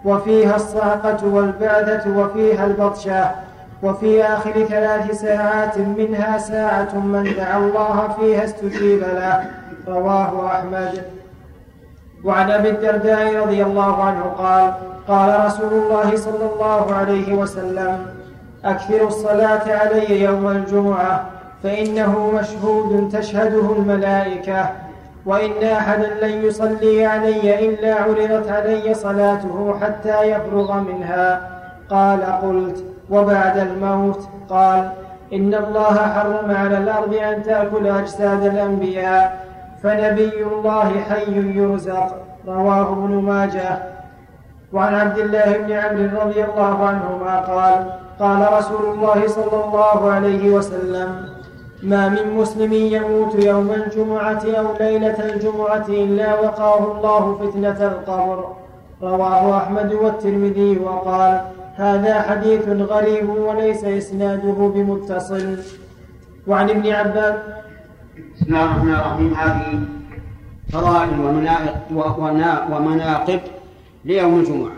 وفيها الصعقة والبعثة، وفيها البطشة، وفي آخر ثلاث ساعات منها ساعة من دعا الله فيها استجيب له. رواه أحمد. وعن أبي الدرداء رضي الله عنه قال: قال رسول الله صلى الله عليه وسلم: أكثروا الصلاة علي يوم الجمعة، فإنه مشهود تشهده الملائكة، وإن أحدا لن يصلي علي إلا عرضت علي صلاته حتى يفرغ منها. قال: قلت: وبعد الموت؟ قال: إن الله حرم على الأرض أن تأكل أجساد الأنبياء، فنبي الله حي يرزق. رواه ابن ماجه. وعن عبد الله بن عمرو رضي الله عنهما قال: قال رسول الله صلى الله عليه وسلم: ما من مسلم يموت يوم الجمعة أو ليلة الجمعة إلا وقاه الله فتنة القبر. رواه أحمد والترمذي وقال: هذا حديث غريب وليس إسناده بمتصل. وعن ابن عباس. بسم الله الرحمن الرحيم. هذه فضائل ومناقب ليوم الجمعة،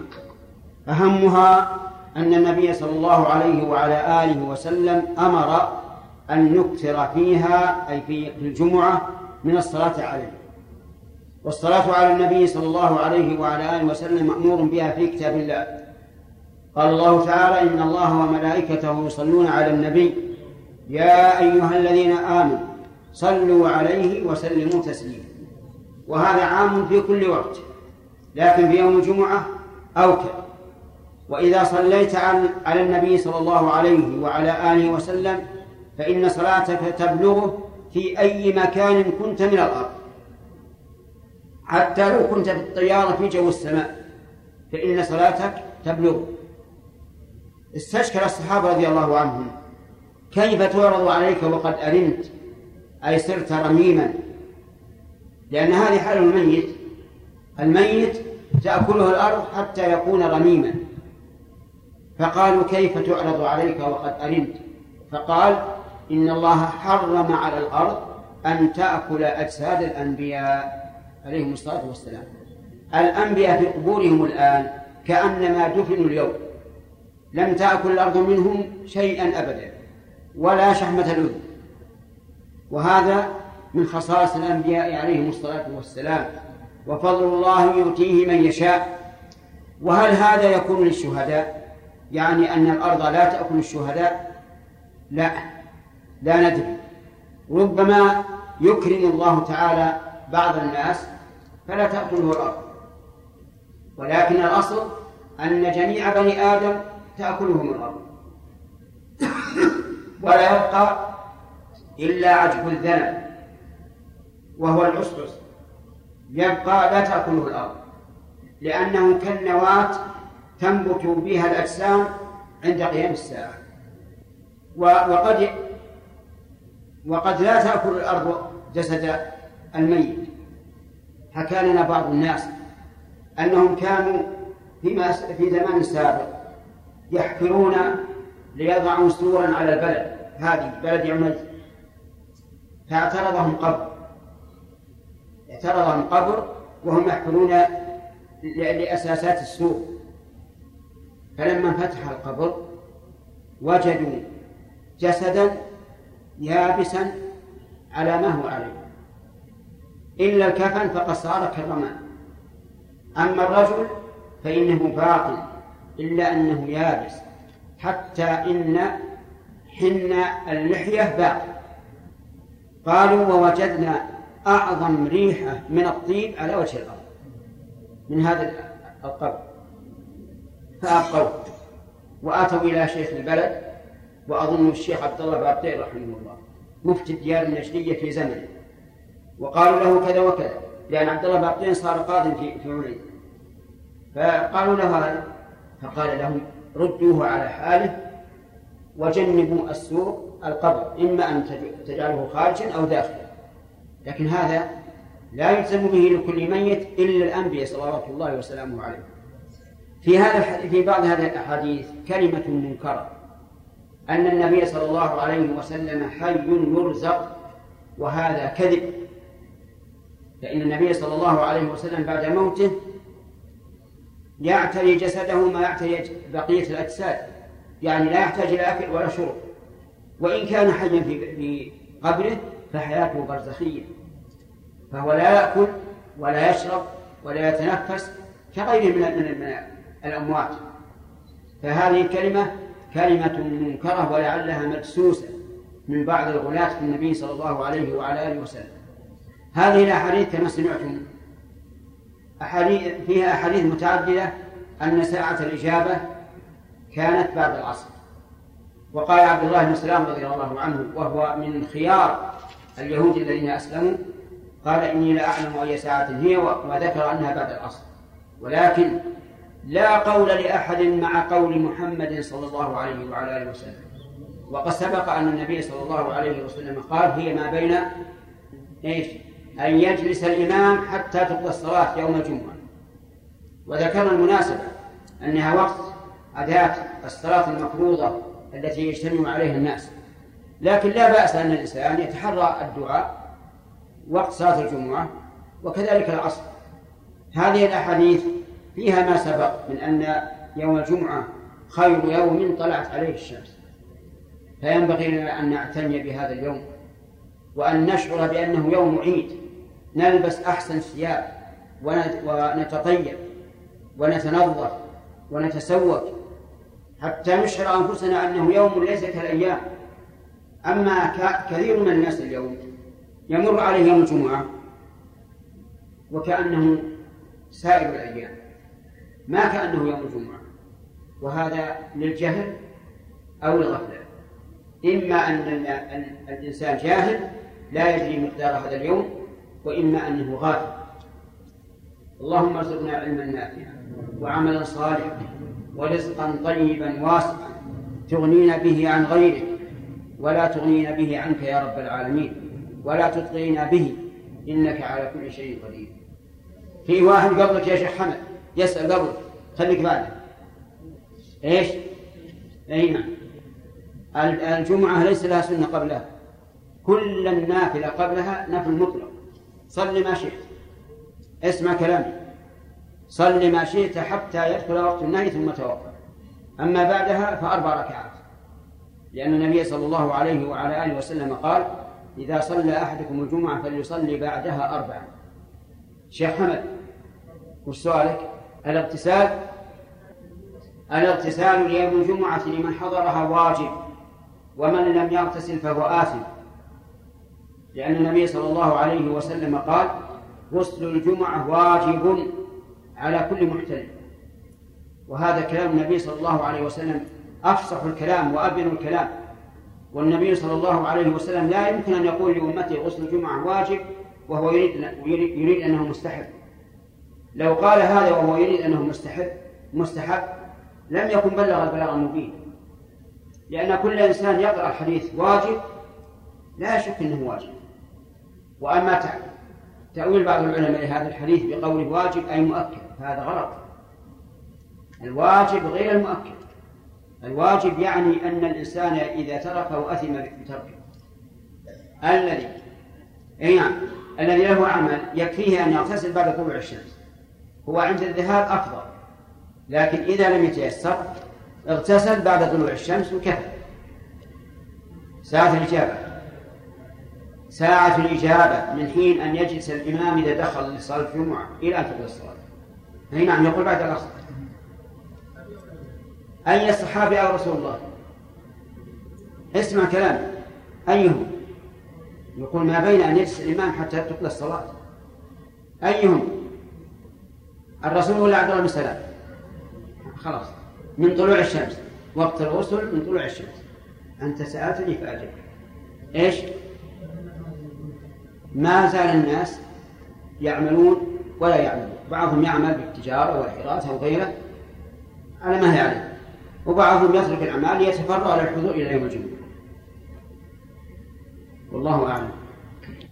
أهمها أن النبي صلى الله عليه وعلى آله وسلم أمر أن نكثر فيها، أي في الجمعة، من الصلاة عليه. والصلاة على النبي صلى الله عليه وعلى آله وسلم مأمور بها في كتاب الله. قال الله تعالى: إن الله وملائكته يصلون على النبي يا أيها الذين آمنوا صلوا عليه وسلموا تسليما. وهذا عام في كل وقت، لكن في يوم الجمعة أوكل. وإذا صليت على النبي صلى الله عليه وعلى آله وسلم فإن صلاتك تبلغه في أي مكان كنت من الأرض، حتى لو كنت في الطيارة في جو السماء فإن صلاتك تبلغه. استشكل الصحابة رضي الله عنهم: كيف تعرض عليك وقد أرمت، أي صرت رميما؟ لأن هذه حال الميت، الميت تأكله الأرض حتى يكون رميما. فقالوا: كيف تعرض عليك وقد أرمت؟ فقال: إن الله حرم على الأرض أن تأكل أجساد الأنبياء عليهم الصلاة والسلام. الأنبياء في قبورهم الآن كأنما دفنوا اليوم، لم تأكل الأرض منهم شيئا أبدا ولا شحمة الأذن. وهذا من خصائص الأنبياء عليهم الصلاة والسلام، وفضل الله يؤتيه من يشاء. وهل هذا يكون للشهداء؟ يعني أن الأرض لا تأكل الشهداء؟ لا، لا ندري. ربما يكرم الله تعالى بعض الناس فلا تأكله الأرض، ولكن الأصل أن جميع بني آدم تأكلهم الأرض، ولا يبقى إلا عجب الذنب وهو العصعص، يبقى لا تأكله الأرض، لأنه كالنواة تنبت بها الأجسام عند قيام الساعة. وقد وقد لا تأكل الأرض جسد الميت. حكى لنا بعض الناس أنهم كانوا فيما في زمان سابق يحفرون ليضعوا سورا على البلد، هذه بلد عمد، فاعترضهم قبر، اعترضهم قبر وهم يحفرون لأساسات السور. فلما فتح القبر وجدوا جسدا يابسا على ما هو عليه، إلا الكفن فقد صار كالرماد. أما الرجل فإنه باطل، إلا أنه يابس، حتى إن حن اللحية باطل. قالوا: ووجدنا أعظم ريحة من الطيب على وجه الأرض. من هذا القبر فأبقوا وآتوا إلى شيخ البلد، وأظن الشيخ عبد الله بن عطية رحمه الله مفتي الديار النجدية في زمنه، وقالوا له كذا وكذا، لأن عبد الله بن عطية صار قاضي في في علي، فقالوا له هذا، فقال لهم ردوه على حاله وجنبوا السوق القبر، إما أن تجعله خارجا أو داخلا، لكن هذا لا يلزم به لكل ميت إلا الأنبياء صلوات الله وسلامه عليه. في هذا في بعض هذه الأحاديث كلمة منكرة، أن النبي صلى الله عليه وسلم حي يرزق، وهذا كذب، لأن النبي صلى الله عليه وسلم بعد موته يعتري جسده ما يعتري بقية الأجساد، يعني لا يحتاج إلى أكل ولا شرب، وإن كان حيا في قبره فحياته برزخية، فهو لا يأكل ولا يشرب ولا يتنفس كغيره من الأموات. فهذه الكلمة كلمة منكرة، ولعلها مدسوسة من بعض الغلاة في النبي صلى الله عليه وعلى آله وسلم. هذه الأحاديث كما سمعتم فيها أحاديث متعددة. أن ساعة الإجابة كانت بعد العصر، وقال عبد الله بن سلام رضي الله عنه وهو من خيار اليهود الذين أسلموا، قال إني لا أعلم أي ساعة هي، وذكر أنها بعد العصر، ولكن لا قول لأحد مع قول محمد صلى الله عليه وعلى آله وسلم، وقد سبق أن النبي صلى الله عليه وسلم قال هي ما بين إيش؟ أن يجلس الإمام حتى تقضى الصلاة يوم الجمعة، وذكرنا المناسبة أنها وقت أداء الصلاة المفروضة التي يجتمع عليها الناس، لكن لا بأس أن الإنسان يتحرى الدعاء وقت صلاة الجمعة وكذلك العصر. هذه الأحاديث فيها ما سبق من أن يوم الجمعة خير يوم طلعت عليه الشمس، فينبغي لنا أن نعتني بهذا اليوم، وأن نشعر بأنه يوم عيد، نلبس أحسن ثياب ونتطيب ونتنظف ونتسوق حتى نشعر أنفسنا أنه يوم ليس كالأيام. أما كثير من الناس اليوم يمر عليه يوم الجمعة وكأنه سائر الأيام، ما كأنه يوم الجمعة، وهذا للجهل أو الغفلة، إما أن الإنسان جاهل لا يدري مقدار هذا اليوم، وإما أنه غافل. اللهم ارزقنا علما نافعا وعملا صالحا ورزقا طيبا واسعا تغنينا به عن غيرك ولا تغنينا به عنك يا رب العالمين، ولا تطغينا به إنك على كل شيء قدير. في واحد قبلك يا شيخ حمد يسأل قبلك، خليك بعده ايش؟ اي نعم، الجمعة ليس لها سنة قبلها، كل النافلة قبلها نفل مطلق، صل ما شئت، اسمع كلامي، صل ما شئت حتى يدخل وقت النهي ثم توقف. أما بعدها فأربع ركعات، لأن النبي صلى الله عليه وعلى آله وسلم قال إذا صلى أحدكم الجمعة فليصلي بعدها أربعة. شيخ حمد وش سؤالك؟ الاغتسال الاغتسال ليوم الجمعة لمن حضرها واجب، ومن لم يغتسل فهو آثم، لأن النبي صلى الله عليه وسلم قال غسل الجمعة واجب على كل محتلم. وهذا كلام النبي صلى الله عليه وسلم، أفصح الكلام وأبين الكلام، والنبي صلى الله عليه وسلم لا يمكن أن يقول لأمته غسل الجمعة واجب وهو يريد, يريد أنه مستحب. لو قال هذا وهو يريد أنه مستحب مستحب لم يكن بلغ البلاغ المبين، لأن كل إنسان يقرأ الحديث واجب لا شك أنه واجب. وأما تأويل بعض العلماء لهذا الحديث بقوله واجب أي مؤكد، هذا غلط، الواجب غير المؤكد، الواجب يعني أن الإنسان إذا تركه أثم بتركه. الذي أي نعم الذي له عمل يكفيه أن يغتسل بعد طلوع الشمس، هو عند الذهاب أفضل، لكن إذا لم يتيسر اغتسل بعد طلوع الشمس وكفى. ساعة الإجابة ساعة الإجابة من حين أن يجلس الإمام إذا دخل لصلاة الجمعة إلى أن تقضي الصلاة. هنا نقول بعد العصر. أي الصحابة أو رسول الله؟ اسمع كلامي، أيهم؟ يقول ما بين أن يجلس الإمام حتى تقضي الصلاة. أيهم؟ الرسول ولا عبد الله بن سلام؟ خلاص من طلوع الشمس، وقت الرسل من طلوع الشمس. أنت سألتني فأجب. إيش؟ ما زال الناس يعملون ولا يعملون، بعضهم يعمل بالتجارة والحراسة وغيره على ما هي عليه، وبعضهم يترك الأعمال ليتفرغ للحضور إلى يوم الجمعة. والله أعلم.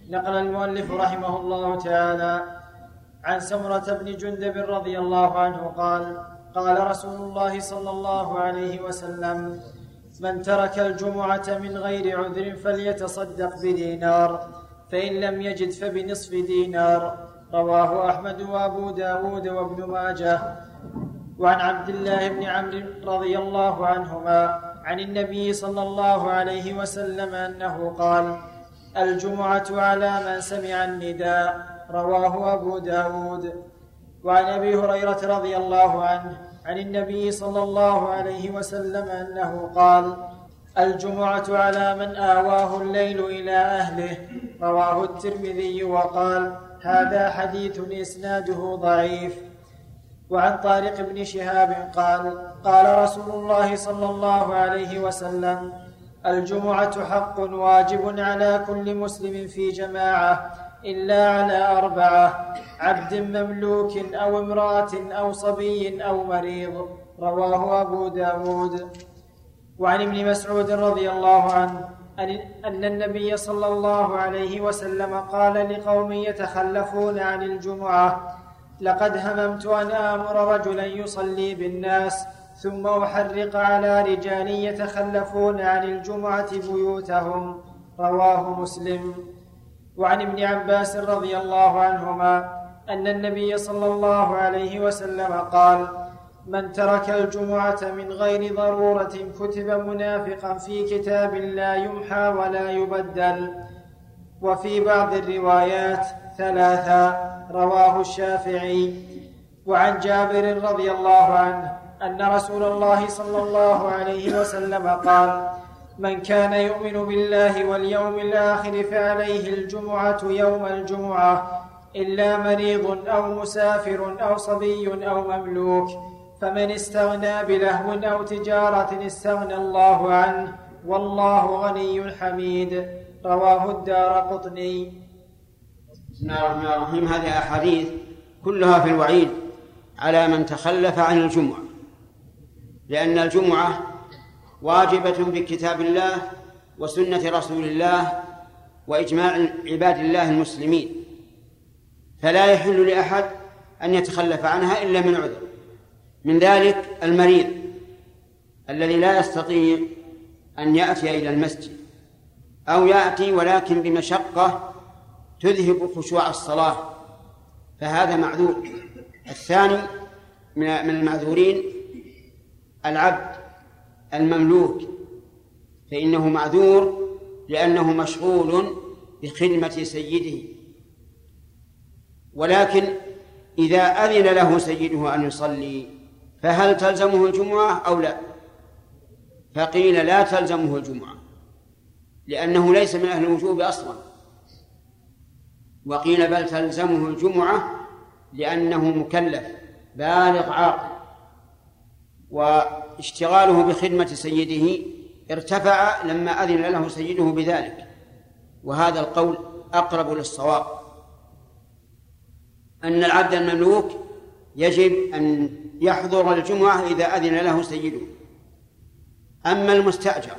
نقل المؤلف رحمه الله تعالى عن سمرة بن جندب رضي الله عنه قال: قال رسول الله صلى الله عليه وسلم: من ترك الجمعة من غير عذر فليتصدق بدينار، فإن لم يجد فبنصف دينار. رواه أحمد وأبو داود وابن ماجه. وعن عبد الله بن عمرو رضي الله عنهما عن النبي صلى الله عليه وسلم أنه قال: الجمعة على من سمع النداء. رواه أبو داود. وعن أبي هريرة رضي الله عنه عن النبي صلى الله عليه وسلم أنه قال: الجمعة على من آواه الليل إلى أهله. رواه الترمذي وقال: هذا حديث إسناده ضعيف. وعن طارق بن شهاب قال: قال رسول الله صلى الله عليه وسلم: الجمعة حق واجب على كل مسلم في جماعة إلا على أربعة: عبد مملوك أو امرأة أو صبي أو مريض. رواه أبو داود. وعن ابن مسعود رضي الله عنه أن النبي صلى الله عليه وسلم قال لقوم يتخلفون عن الجمعة: لقد هممت أن آمر رجلا يصلي بالناس ثم أحرق على رجال يتخلفون عن الجمعة بيوتهم. رواه مسلم. وعن ابن عباس رضي الله عنهما أن النبي صلى الله عليه وسلم قال: من ترك الجمعة من غير ضرورة كتب منافقا في كتاب لا يمحى ولا يبدل، وفي بعض الروايات ثلاثة. رواه الشافعي. وعن جابر رضي الله عنه أن رسول الله صلى الله عليه وسلم قال: من كان يؤمن بالله واليوم الآخر فعليه الجمعة يوم الجمعة، إلا مريض أو مسافر أو صبي أو مملوك، فمن استغنى بلهو أو تجارة استغنى الله عنه، والله غني حميد. رواه الدارقطني. بسم الله الرحمن الرحيم. هذه أحاديث كلها في الوعيد على من تخلف عن الجمعة، لأن الجمعة واجبة بكتاب الله وسنة رسول الله وإجماع عباد الله المسلمين، فلا يحل لأحد أن يتخلف عنها إلا من عذر. من ذلك المريض الذي لا يستطيع أن يأتي إلى المسجد، أو يأتي ولكن بمشقة تذهب خشوع الصلاة، فهذا معذور. الثاني من المعذورين العبد المملوك، فإنه معذور لأنه مشغول بخدمة سيده، ولكن إذا أذن له سيده أن يصلي فهل تلزمه الجمعة أو لا؟ فقيل لا تلزمه الجمعة لأنه ليس من أهل الوجوب أصلا، وقيل بل تلزمه الجمعة لأنه مكلف بالغ عاقل، واشتغاله بخدمة سيده ارتفع لما أذن له سيده بذلك، وهذا القول أقرب للصواب. أن العبد المملوك يجب أن يحضر الجمعة إذا أذن له سيده. أما المستأجر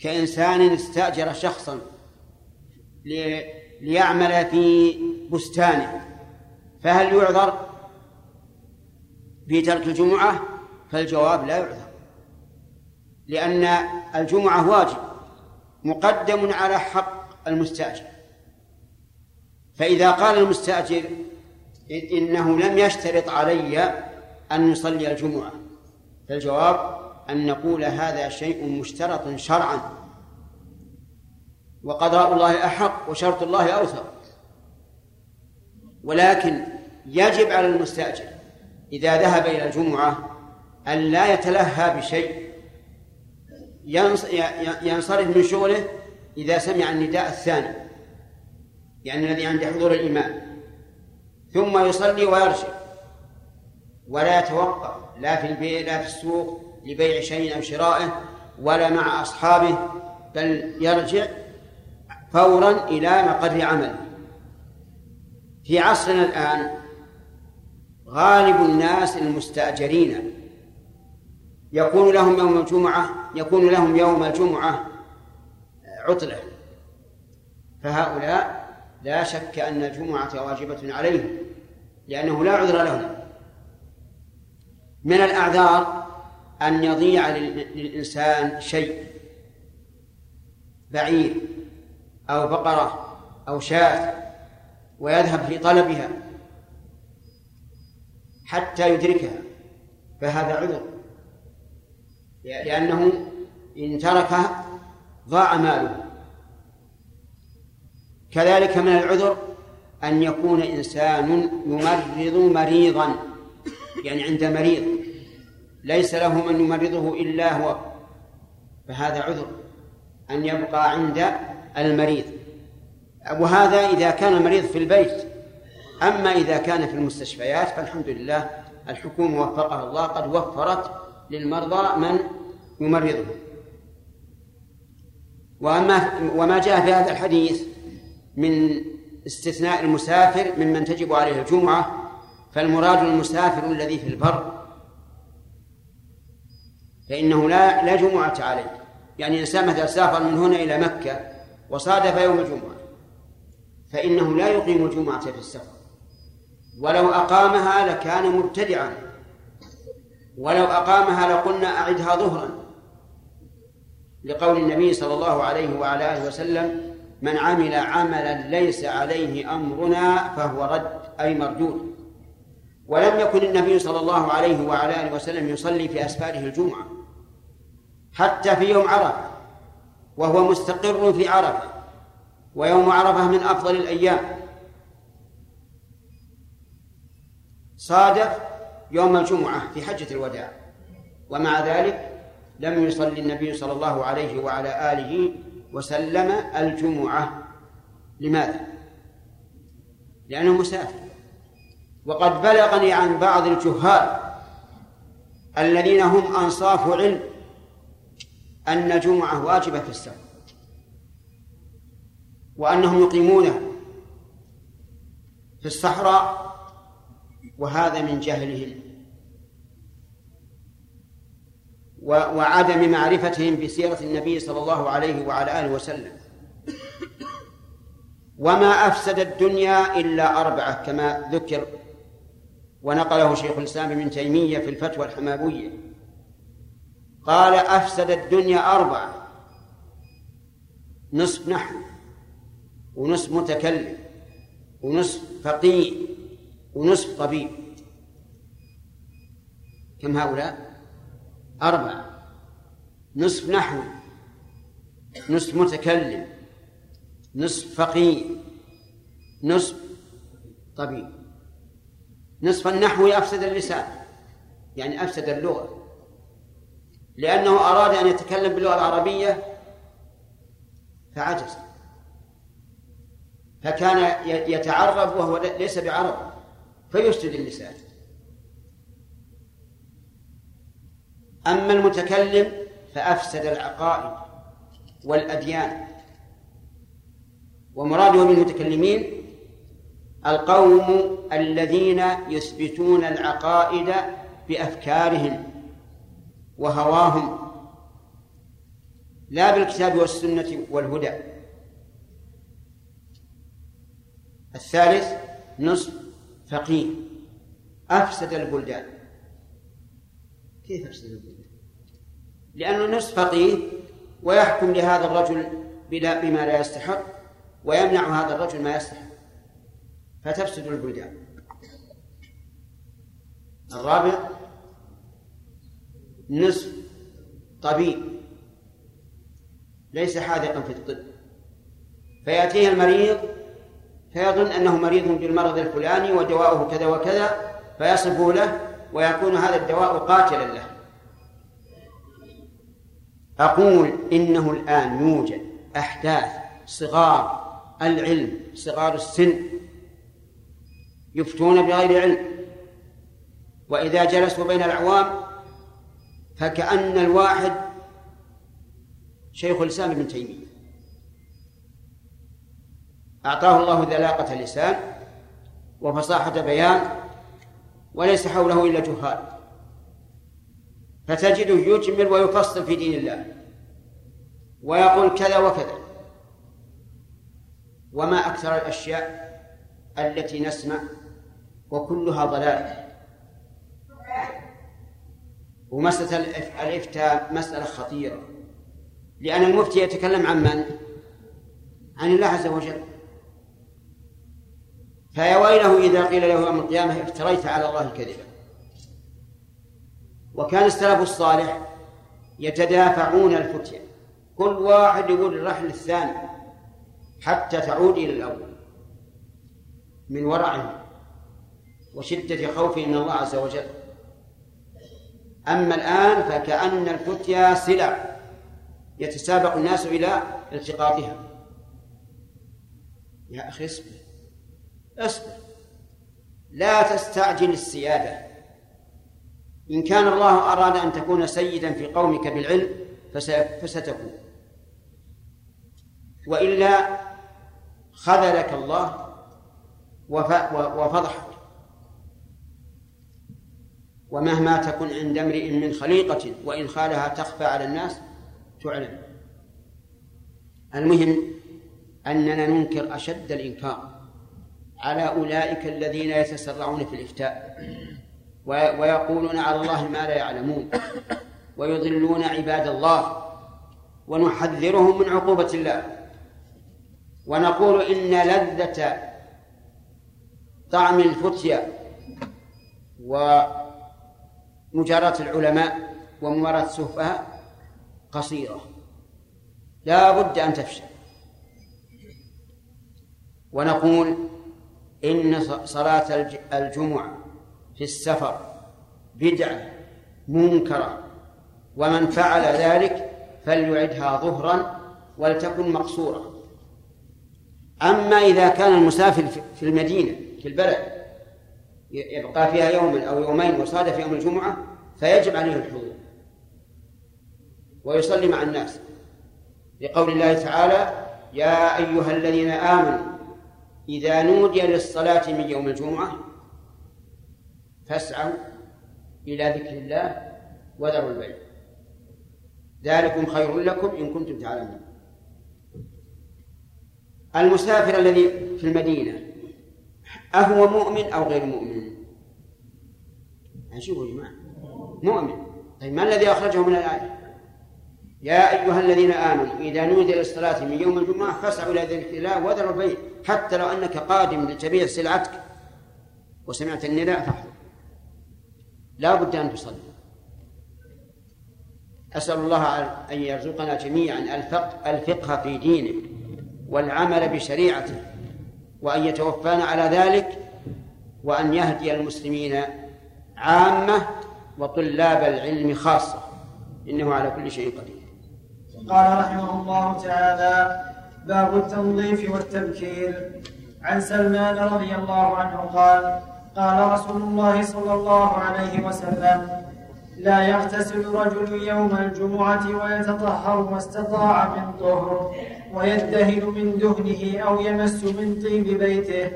كإنسان استأجر شخصا ليعمل في بستانه، فهل يعذر في ترك الجمعة؟ فالجواب لا يعذر، لأن الجمعة واجب مقدم على حق المستأجر، فإذا قال المستأجر إنه لم يشترط علي أن يصلي الجمعة، فالجواب أن نقول هذا شيء مشترط شرعا، وقضاء الله أحق وشرط الله أوثق. ولكن يجب على المستأجر إذا ذهب إلى الجمعة أن لا يتلهى بشيء، ينصرف من شغله إذا سمع النداء الثاني، يعني الذي عند حضور الإمام، ثم يصلي ويرجع ولا يتوقف لا في البيع لا في السوق لبيع شيء أو شرائه ولا مع أصحابه، بل يرجع فورا إلى مقر عمله. في عصرنا الآن غالب الناس المستأجرين يكون لهم يوم الجمعة يكون لهم يوم الجمعة عطلة، فهؤلاء لا شك أن الجمعة واجبة عليهم لأنه لا عذر لهم. من الأعذار أن يضيع للإنسان شيء، بعير أو بقرة أو شاة، ويذهب في طلبها حتى يدركها، فهذا عذر، لأنه إن تركها ضاع ماله. كذلك من العذر أن يكون إنسان يمرض مريضا، يعني عند مريض ليس له من يمرضه إلا هو، فهذا عذر أن يبقى عند المريض، وهذا إذا كان المريض في البيت. أما إذا كان في المستشفيات فالحمد لله الحكومة وفقها الله قد وفرت للمرضى من يمرضه. وما, وما جاء في هذا الحديث من استثناء المسافر ممن تجب عليه الجمعة، فالمراد المسافر الذي في البر، فإنه لا, لا جمعة عليه. يعني إنسان مثلا سافر من هنا إلى مكة وصادف يوم الجمعة فإنه لا يقيم الجمعة في السفر، ولو أقامها لكان مبتدعا، ولو أقامها لقلنا أعدها ظهرا، لقول النبي صلى الله عليه وعلى آله وسلم: من عمل عملا ليس عليه أمرنا فهو رد، أي مردود. ولم يكن النبي صلى الله عليه وعلى آله وسلم يصلي في أسفاره الجمعة حتى في يوم عرفة، وهو مستقر في عرفة، ويوم عرفة من أفضل الأيام. صادف يوم الجمعة في حجة الوداع، ومع ذلك لم يصلي النبي صلى الله عليه وعلى آله وسلم الجمعة. لماذا؟ لأنه مسافر. وقد بلغني عن بعض الجهال الذين هم أنصاف علم أن جمعة واجبة في السفر وأنهم يقيمونه في الصحراء، وهذا من جهلهم وعدم معرفتهم بسيرة النبي صلى الله عليه وعلى آله وسلم. وما أفسد الدنيا إلا أربعة كما ذكر ونقله شيخ الإسلام ابن تيمية في الفتوى الحموية، قال: أفسد الدنيا أربعة: نصف نحو، ونصف متكلم، ونصف فقيه، ونصف طبيب. كم هؤلاء؟ أربعة: نصف نحو، نصف متكلم، نصف فقيه، نصف طبيب. نصف النحو أفسد اللسان، يعني أفسد اللغة، لأنه أراد أن يتكلم باللغة العربية فعجز، فكان يتعرب وهو ليس بعرب فيفسد اللسان. أما المتكلم فأفسد العقائد والأديان، ومراده بالمتكلمين القوم الذين يثبتون العقائد بأفكارهم وهواهم لا بالكتاب والسنة والهدى. الثالث نصف فقيه، أفسد البلدان. كيف أفسد البلدان؟ لأنه نصف فقيه ويحكم لهذا الرجل بلا بما لا يستحق، ويمنع هذا الرجل ما يستحق، فتفسد البلدان. الرابع نصف طبيب ليس حاذقا في الطب، فيأتيه المريض فيظن أنه مريض بالمرض الفلاني ودواؤه كذا وكذا، فيصفه له ويكون هذا الدواء قاتلا له. أقول إنه الآن يوجد أحداث صغار العلم، صغار السن، يفتون بغير علم، وإذا جلسوا بين العوام فكأن الواحد شيخ الإسلام ابن تيمية أعطاه الله ذلاقة اللسان وفصاحة بيان وليس حوله إلا جهال، فتجده يجمل ويفصل في دين الله ويقول كذا وكذا. وما أكثر الأشياء التي نسمع وكلها ضلال. ومسألة الإفتاء مسألة خطيرة، لأن المفتي يتكلم عن من؟ عن الله عز وجل. فيا ويله إذا قيل له يوم القيامة افتريت على الله كذبا. وكان السلف الصالح يتدافعون الفتيا، كل واحد يقول الرحل الثاني حتى تعود إلى الأول من ورعه وشدة خوفه من الله عز وجل. أما الآن فكأن الفتيا سلع يتسابق الناس إلى التقاطها. يا أخي اصبر اصبر، لا تستعجل السيادة. إن كان الله أراد أن تكون سيدا في قومك بالعلم فستكون، وإلا خذلك الله وفضحك. ومهما تكن عند امرئ من خليقة وإن خالها تخفى على الناس تعلم. المهم أننا ننكر أشد الإنكار على أولئك الذين يتسرعون في الإفتاء ويقولون على الله ما لا يعلمون ويضلون عباد الله، ونحذرهم من عقوبة الله ونقول إن لذة طعم الفتيا ومجاراة العلماء وممارسة السفهاء قصيرة، لا بد أن تفشل. ونقول إن صلاة الجمعة في السفر بدعة منكرة، ومن فعل ذلك فليعدها ظهرا ولتكن مقصورة. أما إذا كان المسافر في المدينة في البلد يبقى فيها يوما أو يومين وصادف يوم الجمعة فيجب عليه الحضور ويصلي مع الناس، لقول الله تعالى يا أيها الذين آمنوا إذا نودي للصلاة من يوم الجمعة فاسعوا إلى ذكر الله وذروا البيع ذلكم خير لكم إن كنتم تعلمون. المسافر الذي في المدينة أهو مؤمن أو غير مؤمن؟ عجيبوا يا جماعة، مؤمن. طيب ما الذي أخرجه من الآية؟ يا أيها الذين آمنوا إذا نودي للصلاة من يوم الجمعة فاسعوا إلى ذكر الله وذروا البيع، حتى لو أنك قادم لتبيع سلعتك وسمعت النداء فاحضر، لا بد أن تصلي. أسأل الله أن يرزقنا جميعا الفقه, الفقه في دينه والعمل بشريعته، وأن يتوفانا على ذلك، وأن يهدي المسلمين عامة وطلاب العلم خاصة، إنه على كل شيء قدير. قال رحمه الله تعالى: باب التنظيف والتبكير. عن سلمان رضي الله عنه قال: قال رسول الله صلى الله عليه وسلم: لا يغتسل رجل يوم الجمعة ويتطهر ما استطاع من طهر ويدهن من دهنه أو يمس من طيب بيته،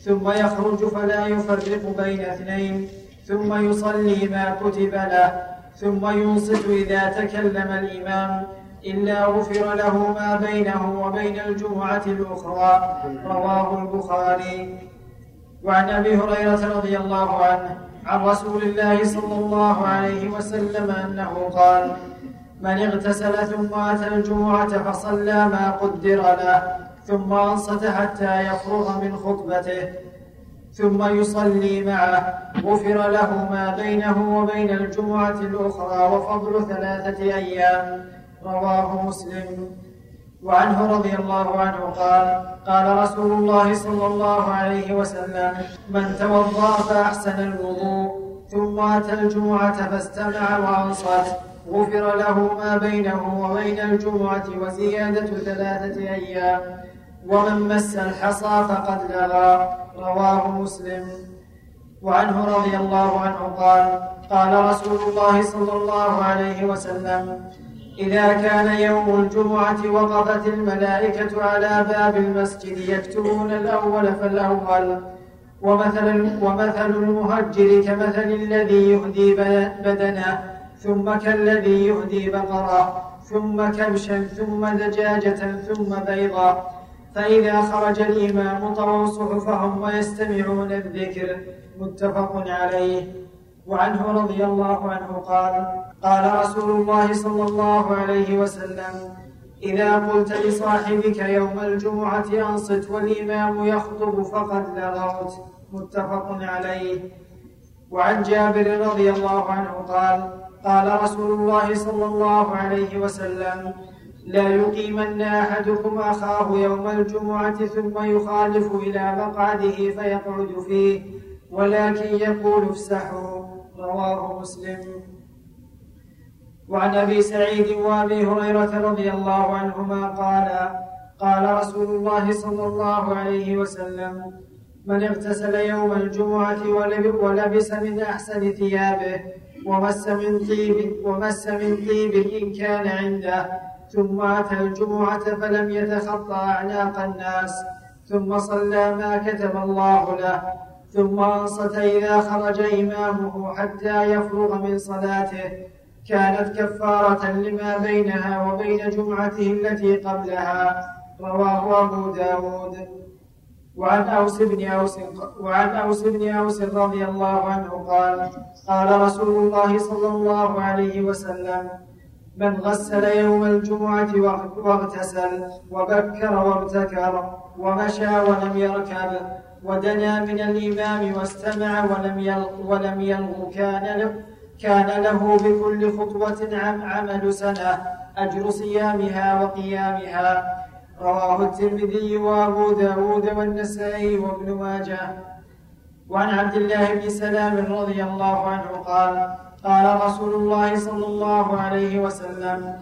ثم يخرج فلا يفرق بين اثنين، ثم يصلي ما كتب له، ثم ينصت إذا تكلم الإمام، إلا غفر له ما بينه وبين الجمعة الأخرى. رواه البخاري. وعن أبي هريرة رضي الله عنه عن رسول الله صلى الله عليه وسلم أنه قال: من اغتسل ثم أتى الجمعة فصلى ما قدر له ثم أنصت حتى يفرغ من خطبته ثم يصلي معه غفر له ما بينه وبين الجمعة الأخرى وفضل ثلاثة أيام. رواه مسلم. وعنه رضي الله عنه قال: قال رسول الله صلى الله عليه وسلم: من توضأ فأحسن الوضوء ثم أتى الجمعة فاستمع وأنصت غفر له ما بينه وبين الجمعة وزيادة ثلاثة أيام، ومن مس الحصى فقد لغى. رواه مسلم. وعنه رضي الله عنه قال: قال رسول الله صلى الله عليه وسلم: إذا كان يوم الجمعة وقفت الملائكة على باب المسجد يكتبون الأول فالأول، ومثل, ومثل المهجر كمثل الذي يهدي بدنه ثم كالذي يهدي بقرة ثم كبشا ثم دجاجة ثم بيضا، فإذا خرج الإمام طووا صحفهم ويستمعون الذكر. متفق عليه. وعنه رضي الله عنه قال: قال رسول الله صلى الله عليه وسلم: إذا قلت لصاحبك يوم الجمعة أنصت والإمام يخطب فقد لغوت. متفق عليه. وعن جابر رضي الله عنه قال: قال رسول الله صلى الله عليه وسلم: لا يقيمن أحدكم أخاه يوم الجمعة ثم يخالف إلى مقعده فيقعد فيه، ولكن يقول افسحوا. رواه مسلم. وعن أبي سعيد وأبي هريرة رضي الله عنهما قال: قال رسول الله صلى الله عليه وسلم: من اغتسل يوم الجمعة ولبس من أحسن ثيابه ومس من طيب, ومس من طيب إن كان عنده، ثم أتى الجمعة فلم يتخطى أعناق الناس، ثم صلى ما كتب الله له، ثم أنصت إذا خرج إمامه حتى يفرغ من صلاته، كانت كفارة لما بينها وبين جمعته التي قبلها. رواه أبو داود. وعن أوس بن أوس وعن أوس بن أوس رضي الله عنه قال: قال رسول الله صلى الله عليه وسلم: من غسل يوم الجمعة واغتسل وبكر وابتكر ومشى ولم يركب ودنا من الإمام واستمع ولم يلغ كان له كان له بكل خطوة عمل سنة أجر صيامها وقيامها. رواه الترمذي وأبو داود والنسائي وابن ماجه. وعن عبد الله بن سلام رضي الله عنه قال: قال رسول الله صلى الله عليه وسلم: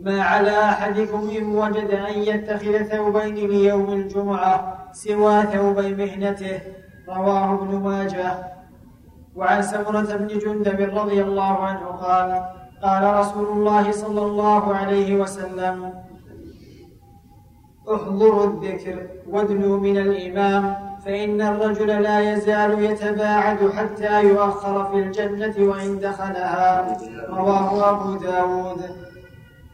ما على أحدكم إن وجد أن يتخذ ثوبين ليوم الجمعة سوى ثوبي مهنته. رواه ابن ماجه. وعن سمرة بن جندب رضي الله عنه قال: قال رسول الله صلى الله عليه وسلم: احضروا الذكر وادنوا من الإمام، فإن الرجل لا يزال يتباعد حتى يؤخر في الجنة وإن دخلها. رواه أبو داود.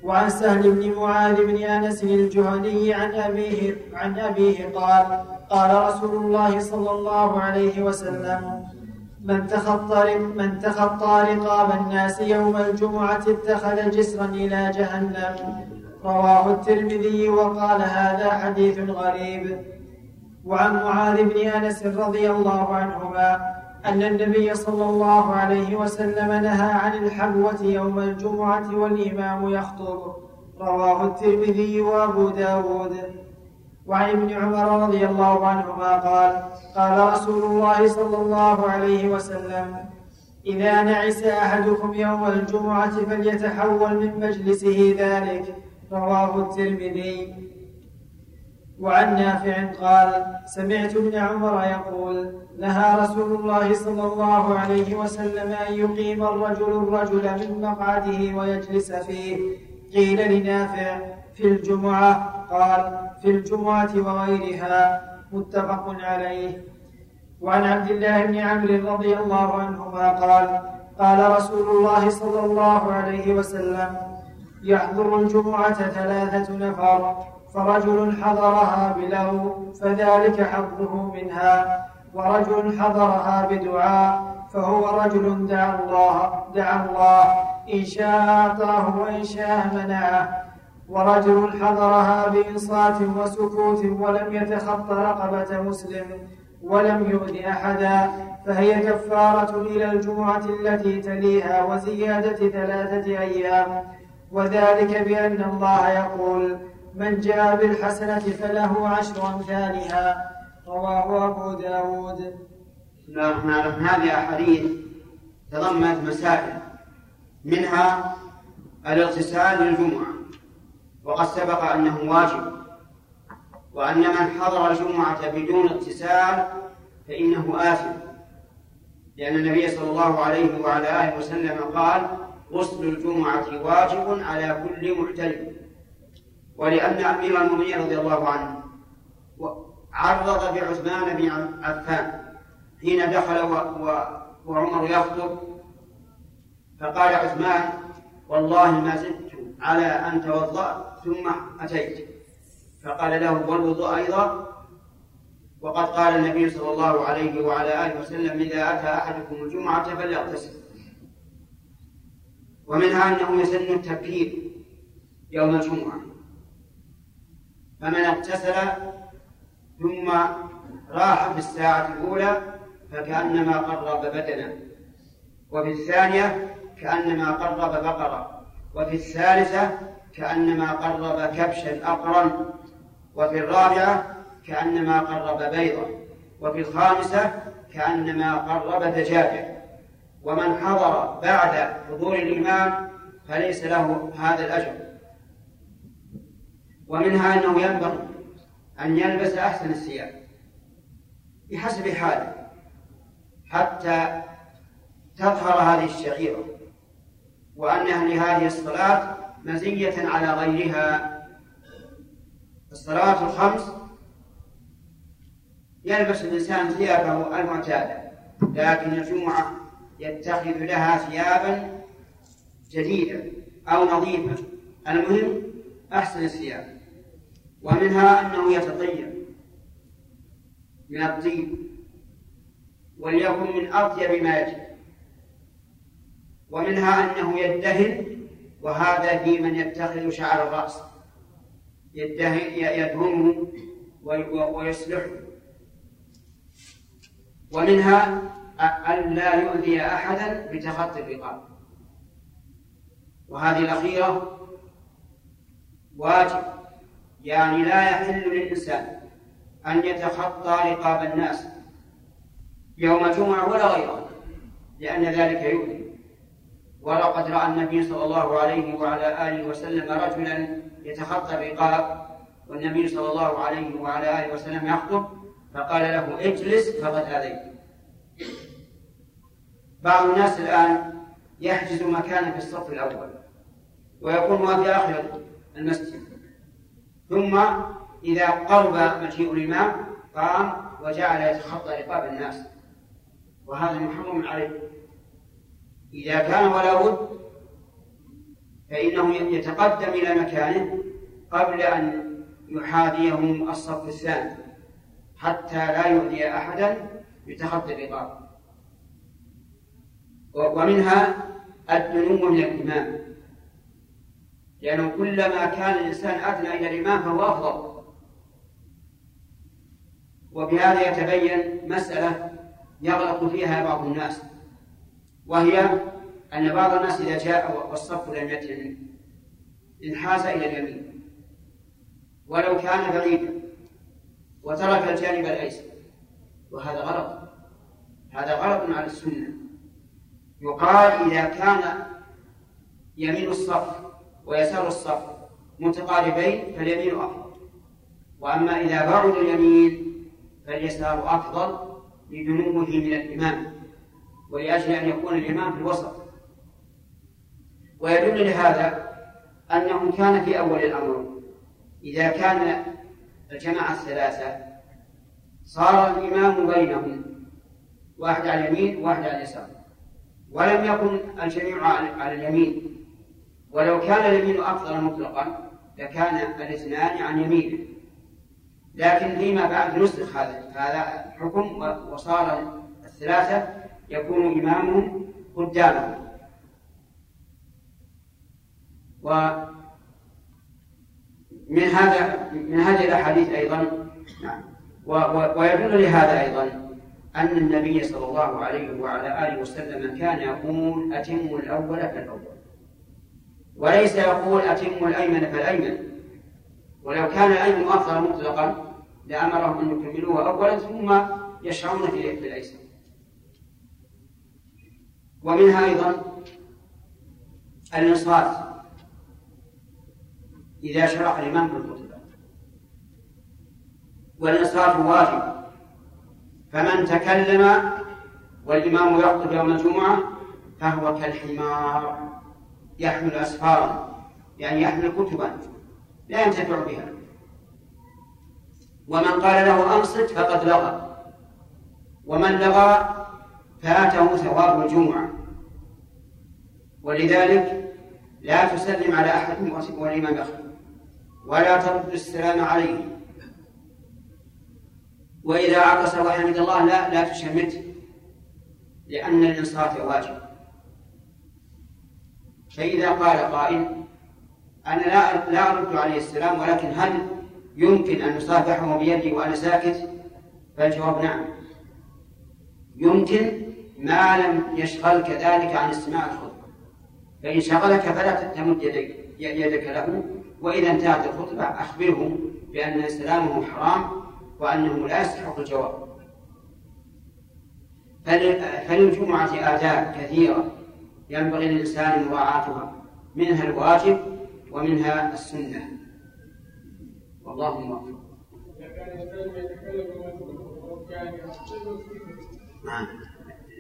وعن سهل بن معاذ بن أنس الجهاني عن أبيه, عن أبيه قال: قال رسول الله صلى الله عليه وسلم: من تخطى, من تخطى رقاب الناس يوم الجمعة اتخذ جسرا إلى جهنم. رواه الترمذي وقال: هذا حديث غريب. وعن معاذ بن أنس رضي الله عنهما أن النبي صلى الله عليه وسلم نهى عن الحبوة يوم الجمعة والإمام يخطب. رواه الترمذي وأبو داود. وعن ابن عمر رضي الله عنهما قال: قال رسول الله صلى الله عليه وسلم: إذا نعس أحدكم يوم الجمعة فليتحول من مجلسه ذلك. رواه الترمذي. وعن نافع قال: سمعت ابن عمر يقول: نهى رسول الله صلى الله عليه وسلم أن يقيم الرجل الرجل من مقعده ويجلس فيه. قيل لنافع: في الجمعة؟ قال: في الجمعة وغيرها. متفق عليه. وعن عبد الله بن عمرو رضي الله عنهما قال: قال رسول الله صلى الله عليه وسلم: يحضر الجمعة ثلاثة نفر، فرجل حضرها بلغو فذلك حظه منها، ورجل حضرها بدعاء فهو رجل دعا الله دعا الله إن شاء أعطاه وإن شاء منعه، ورجل حضرها بإنصات وسكوت ولم يتخطى رقبة مسلم ولم يؤذ أحدا، فهي كفارة إلى الجمعة التي تليها وزيادة ثلاثة أيام، وذلك بأن الله يقول: من جاء بالحسنة فله عشر أمثالها. رواه أبو داود. بسم الله الرحمن الرحيم. هذه أحاديث تضمنت مسائل، منها الاغتسال للجمعة، وقد سبق أنه واجب، وأن من حضر الجمعة بدون اغتسال فإنه آثم، لأن النبي صلى الله عليه وعلى آله وسلم قال: غسل الجمعة واجب على كل محتلم. ولأن أمير المؤمنين رضي الله عنه عرض بعثمان بن عفان حين دخل و... و... وعمر يخطب، فقال عثمان: والله ما زدت على أن توضأ ثم أتيت. فقال له: والوضوء أيضا؟ وقد قال النبي صلى الله عليه وعلى آله وسلم: إذا أتى أحدكم الجمعة فليغتسل. ومنها أنه يسن التبكير يوم الجمعة، فمن اغتسل ثم راح في الساعة الأولى فكأنما قرب بدنا، وفي الثانية كأنما قرب بقرة، وفي الثالثة كأنما قرب كبشا أقرن، وفي الرابعة كأنما قرب بيضا، وفي الخامسة كأنما قرب دجاجة. ومن حضر بعد حضور الإمام فليس له هذا الأجر. ومنها أنه ينبغي أن يلبس أحسن الثياب بحسب حاله حتى تظهر هذه الشعيرة، وأنها لهذه الصلاة مزية على غيرها. الصلاة الخمس يلبس الإنسان ثيابه المعتادة، لكن الجمعة يتخذ لها ثيابا جديدة أو نظيفة، المهم أحسن الثياب. ومنها أنه يتطيب من الطيب، وليكن من أطيب ما يجب. ومنها أنه يدهن، وهذا في من يتخذ شعر الرأس، يدهن يدهنه ويصلحه. ومنها أن لا يؤذي أحدا بتخطي الرقاب، وهذه الأخيرة واجب، يعني لا يحل للإنسان أن يتخطى رقاب الناس يوم الجمعة ولا غيره، لأن ذلك يؤذي. ولقد رأى النبي صلى الله عليه وعلى آله وسلم رجلا يتخطى الرقاب، والنبي صلى الله عليه وعلى آله وسلم يخطب، فقال له: اجلس فقد آذيت. بعض الناس الآن يحجز مكانا في الصف الأول ويقوم في آخر المسجد، ثم إذا قرب مجيء الإمام قام وجعل يتخطى رقاب الناس، وهذا محرم عليه. إذا كان ولا بد فإنه يتقدم إلى مكانه قبل أن يحاذيهم الصف الثاني حتى لا يؤذي أحدا يتخطى الرقاب. ومنها الدنو من الإمام، لأنه يعني كلما كان الإنسان أدنى إلى الإمام فهو أفضل. وبهذا يتبين مسألة يغلق فيها بعض الناس، وهي أن بعض الناس إذا جاء والصف لم يتم انحاز إلى اليمين ولو كان بعيدا وترك الجانب الأيسر، وهذا غلط، هذا غلط على السنة. يقال إذا كان يمين الصف ويسار الصف متقاربين فاليمين أفضل، وأما إذا بعد اليمين فاليسار أفضل لدنوه من الإمام، ولأجل أن يكون الإمام في الوسط. ويدل لهذا أنه كان في أول الأمر إذا كان الجماعة الثلاثة صار الإمام بينهم واحد على اليمين وواحد على اليسار، ولم يكن الجميع على اليمين. ولو كان اليمين أفضل مطلقا لكان الاثنان عن يمينه، لكن فيما بعد نسخ هذا هذا الحكم وصار الثلاثة يكون إمامهم قدامهم. ومن هذا من هذه الأحاديث أيضا ويدل لهذا أيضا أن النبي صلى الله عليه وعلى آله وسلم كان يقول: أتم الأول فالأول، وليس يقول: أتم الأيمن فالأيمن. ولو كان الأيمن أفضل مطلقا لأمرهم أن يكملوها أولا ثم يشرعون في الأيسر. ومنها أيضا الإنصات إذا شرع الإمام بالخطبة، والإنصات واجب، فمن تكلم والإمام يخطب يوم الجمعة فهو كالحمار يحمل أسفارا، يعني يحمل كتبا لا ينتفع بها. ومن قال له أنصت فقد لغى، ومن لغى فاته ثواب الجمعة. ولذلك لا تسلم على أحد والإمام يخطب، ولا ترد السلام عليه، وإذا عكس وحمد الله لا لا تشمته، لأن الإنصات واجب. فإذا قال قائل أنا لا لا أرد عليه السلام، ولكن هل يمكن أن أصافحه بيدي وأنا ساكت؟ فالجواب نعم، يمكن ما لم يشغلك ذلك عن استماع الخطبة، فإن شغلك فلا تمد يديك يدك له، وإذا انتهت الخطبة أخبره بأن سلامه حرام وأنه لا يستحق الجواب. فللجمعة آداب كثيرة ينبغي للإنسان مراعاتها، منها الواجب ومنها السنة، والله موفق.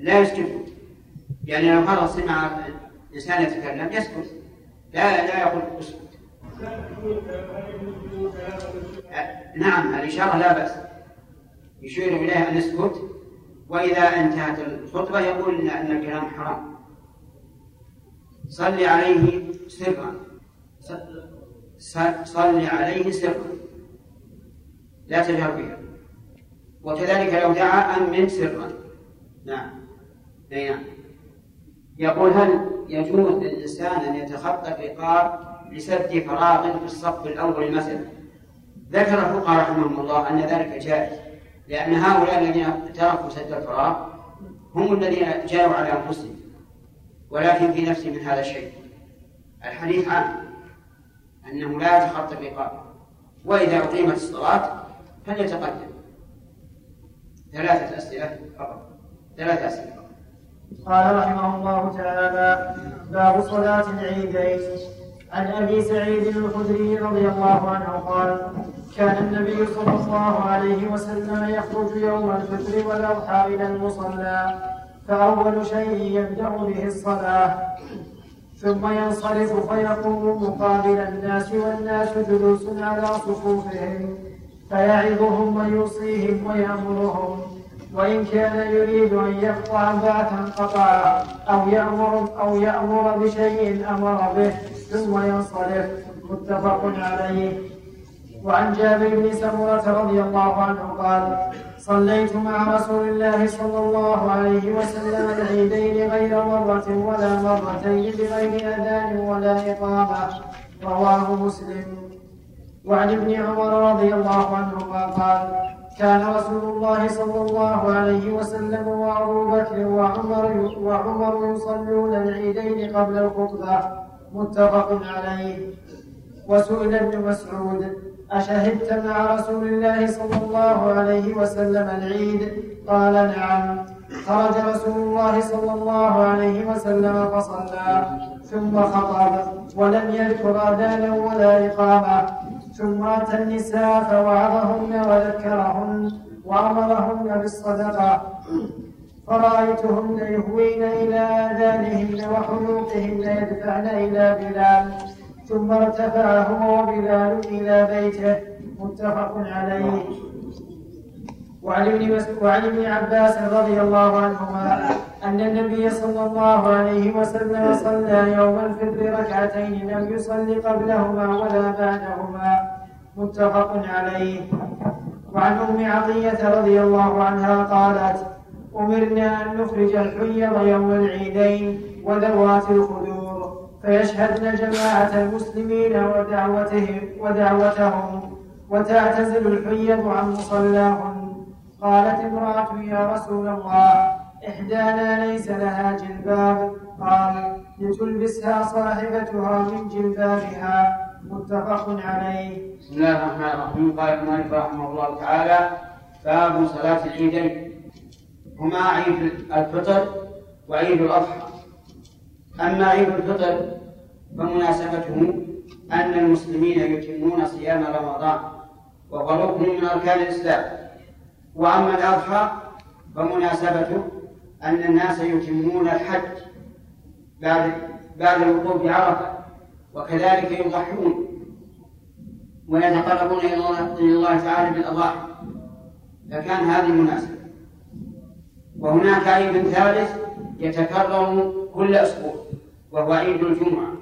لا يسكت، يعني لو فرض سمع الإنسان يتكلم يسكت، لا لا يقول اسكت. نعم، الإشارة لا بأس، يشير إليها أن يسكت، وإذا انتهت الخطبة يقول أن الكلام حرام. صلي عليه سرا، صلي عليه سرا لا تجهر بها، وكذلك لو دعا أمن سرا. نعم نعم. يقول هل يجوز للإنسان أن يتخطى الرقاب لسد فراغ في الصف الأول مثلا؟ ذكر الفقهاء رحمهم الله أن ذلك جائز، لأن هؤلاء الذين تركوا سد الفراغ هم الذين جاروا على أنفسهم، ولكن في نفسي من هذا الشيء الحديث عنه أنه لا يتخطى الرقاب، وإذا أقيمت الصلاة فليتقدم. ثلاثة أسئلة فقط ثلاثة أسئلة فقط. قال رحمه الله تعالى: باب صلاة العيدين. عن أبي سعيد الخدري رضي الله عنه قال: كان النبي صلى الله عليه وسلم يخرج يوم الفجر والأضحى إلى المصلى، فأول شيء يبدأ به الصلاة، ثم ينصرف فيقوم مقابل الناس والناس جلوس على صفوفهم، فيعظهم ويوصيهم ويأمرهم، وإن كان يريد أن يقطع بعثا قطعا أو يأمر, أو يأمر بشيء أمر به، ثم ينصرف. متفق عليه. وعن جابر بن سمرة رضي الله عنه قال: صليت مع رسول الله صلى الله عليه وسلم العيدين غير مرة ولا مرتين بغير أذان ولا إقامة. رواه مسلم. وعن ابن عمر رضي الله عنهما قال: كان رسول الله صلى الله عليه وسلم وأبو بكر وعمر, وعمر يصلون العيدين قبل الخطبة. متفق عليه. وسئل ابن مسعود: أشهدت مع رسول الله صلى الله عليه وسلم العيد؟ قال: نعم. خرج رسول الله صلى الله عليه وسلم فصلى، ثم خطب ولم يذكر أذانا ولا إقامة، ثم أتى النساء فوعظهن وذكرهن وأمرهن بالصدقة، فرأيتهن يهوين إلى آذانهن وحلوقهن يدفعن إلى بلال، ثم ارتفع هو وبلال إلى بيته. متفق عليه. وعن ابن عباس رضي الله عنهما أن النبي صلى الله عليه وسلم صلى يوم الفطر ركعتين لم يصل قبلهما ولا بعدهما. متفق عليه. وعن أم عطية رضي الله عنها قالت: أمرنا أن نخرج الحيض يوم العيدين وذوات الخدور، فيشهدن جماعة المسلمين ودعوتهم, ودعوتهم وتعتزل الحيض عن مصلاهم. قالت امرأة: يا رسول الله، إحدانا ليس لها جلباب. قال: لتلبسها صاحبتها من جلبابها. متفق عليه. بسم الله الرحمن الرحيم. قال المؤلف رحمه الله تعالى: باب صلاة العيدين. هما عيد الفطر وعيد الأضحى. أما عيد الفطر فمناسبته أن المسلمين يتمون صيام رمضان وهو ركن من أركان الإسلام، وأما الأضحى فمناسبته أن الناس يتمون الحج بعد بعد الوقوع بعرفة، وكذلك يضحون ويتقربون إلى الله تعالى بالأضاحي، فكان هذه مناسبة. وهناك عيد ثالث يتكرر كل أسبوع وهو عيد الجمعة،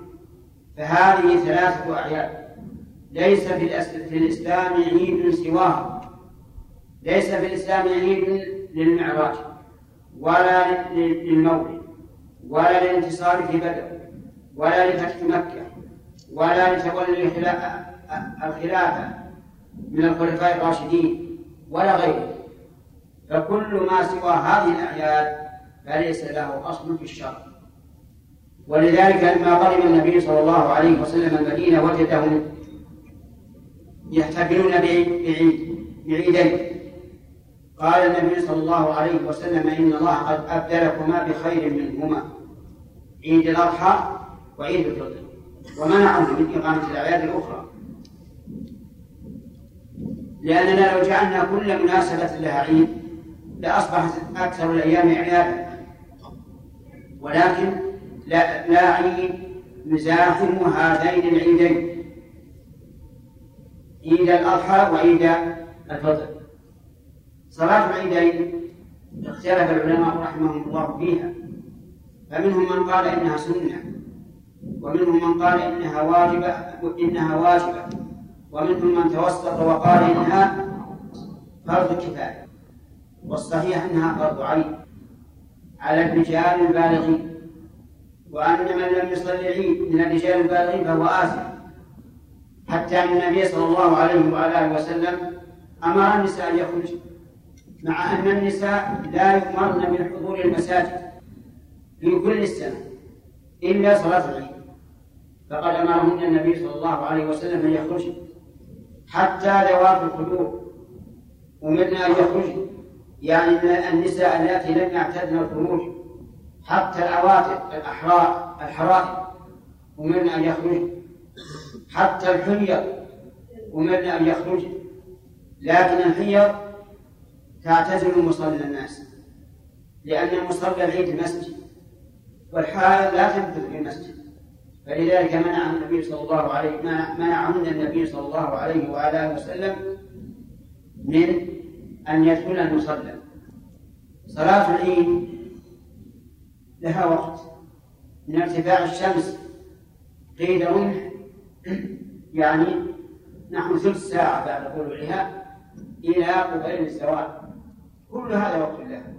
فهذه ثلاثة أعياد ليس في الإسلام عيد سواها، ليس في الإسلام عيد للمعراج ولا للمولد ولا للانتصار في بدر ولا لفتح مكة ولا لتولي الخلافة من الخلفاء الراشدين ولا غيره، فكل ما سوى هذه الأعياد فليس له أصل في الشرع. ولذلك لما قدم النبي صلى الله عليه وسلم المدينة وجدهم يحتفلون بعيدين، قال النبي صلى الله عليه وسلم إن الله قد أبدلكما بخير منهما، عيد الأضحى وعيد الفطر، ومنعهم من إقامة الأعياد الأخرى، لأننا لو جعلنا كل مناسبة لها عيد لأصبحت أكثر الأيام عيادا، ولكن لا, لا عيد يزاحم هذين العيدين، عيد الأضحى وعيد الفطر. صلاة العيدين اختلف العلماء رحمهم الله فيها، فمنهم من قال إنها سنة، ومنهم من قال إنها واجبة إنها واجبة ومنهم من توسط وقال إنها فرض كفاية، والصحيح أنها فرض عين على الرجال البالغين، وأن من لم يصلي العيد من الرجال البالغين فهو آثم، حتى أن النبي صلى الله عليه وآله وسلم أمر النساء أن يخرجن، مع أن النساء لا يؤمرن من حضور المساجد في كل السنة إلا صلاة العيد، فقد أمرهن النبي صلى الله عليه وسلم أن يخرجن، حتى ذوات القلوب أمرنا أن يخرجن، يعني النساء التي لم يعتدن الخروج، حتى العواتق الأحرار الحرائر أمرنا أن يخرجن، حتى الحيض أمرنا أن يخرجن، لكن الحيض تعتزل مصلى الناس لأن مصلى العيد المسجد، والحال لا تنفذ في المسجد، فلذلك منع النبي صلى الله عليه منعهن النبي صلى الله عليه وآله وسلم من أن يدخل المصلى. صلاة العيد لها وقت من ارتفاع الشمس، قيل رمح يعني نحو ثلث ساعة بعد طلوعها إلى قبيل الزوال، كل هذا وقت لها.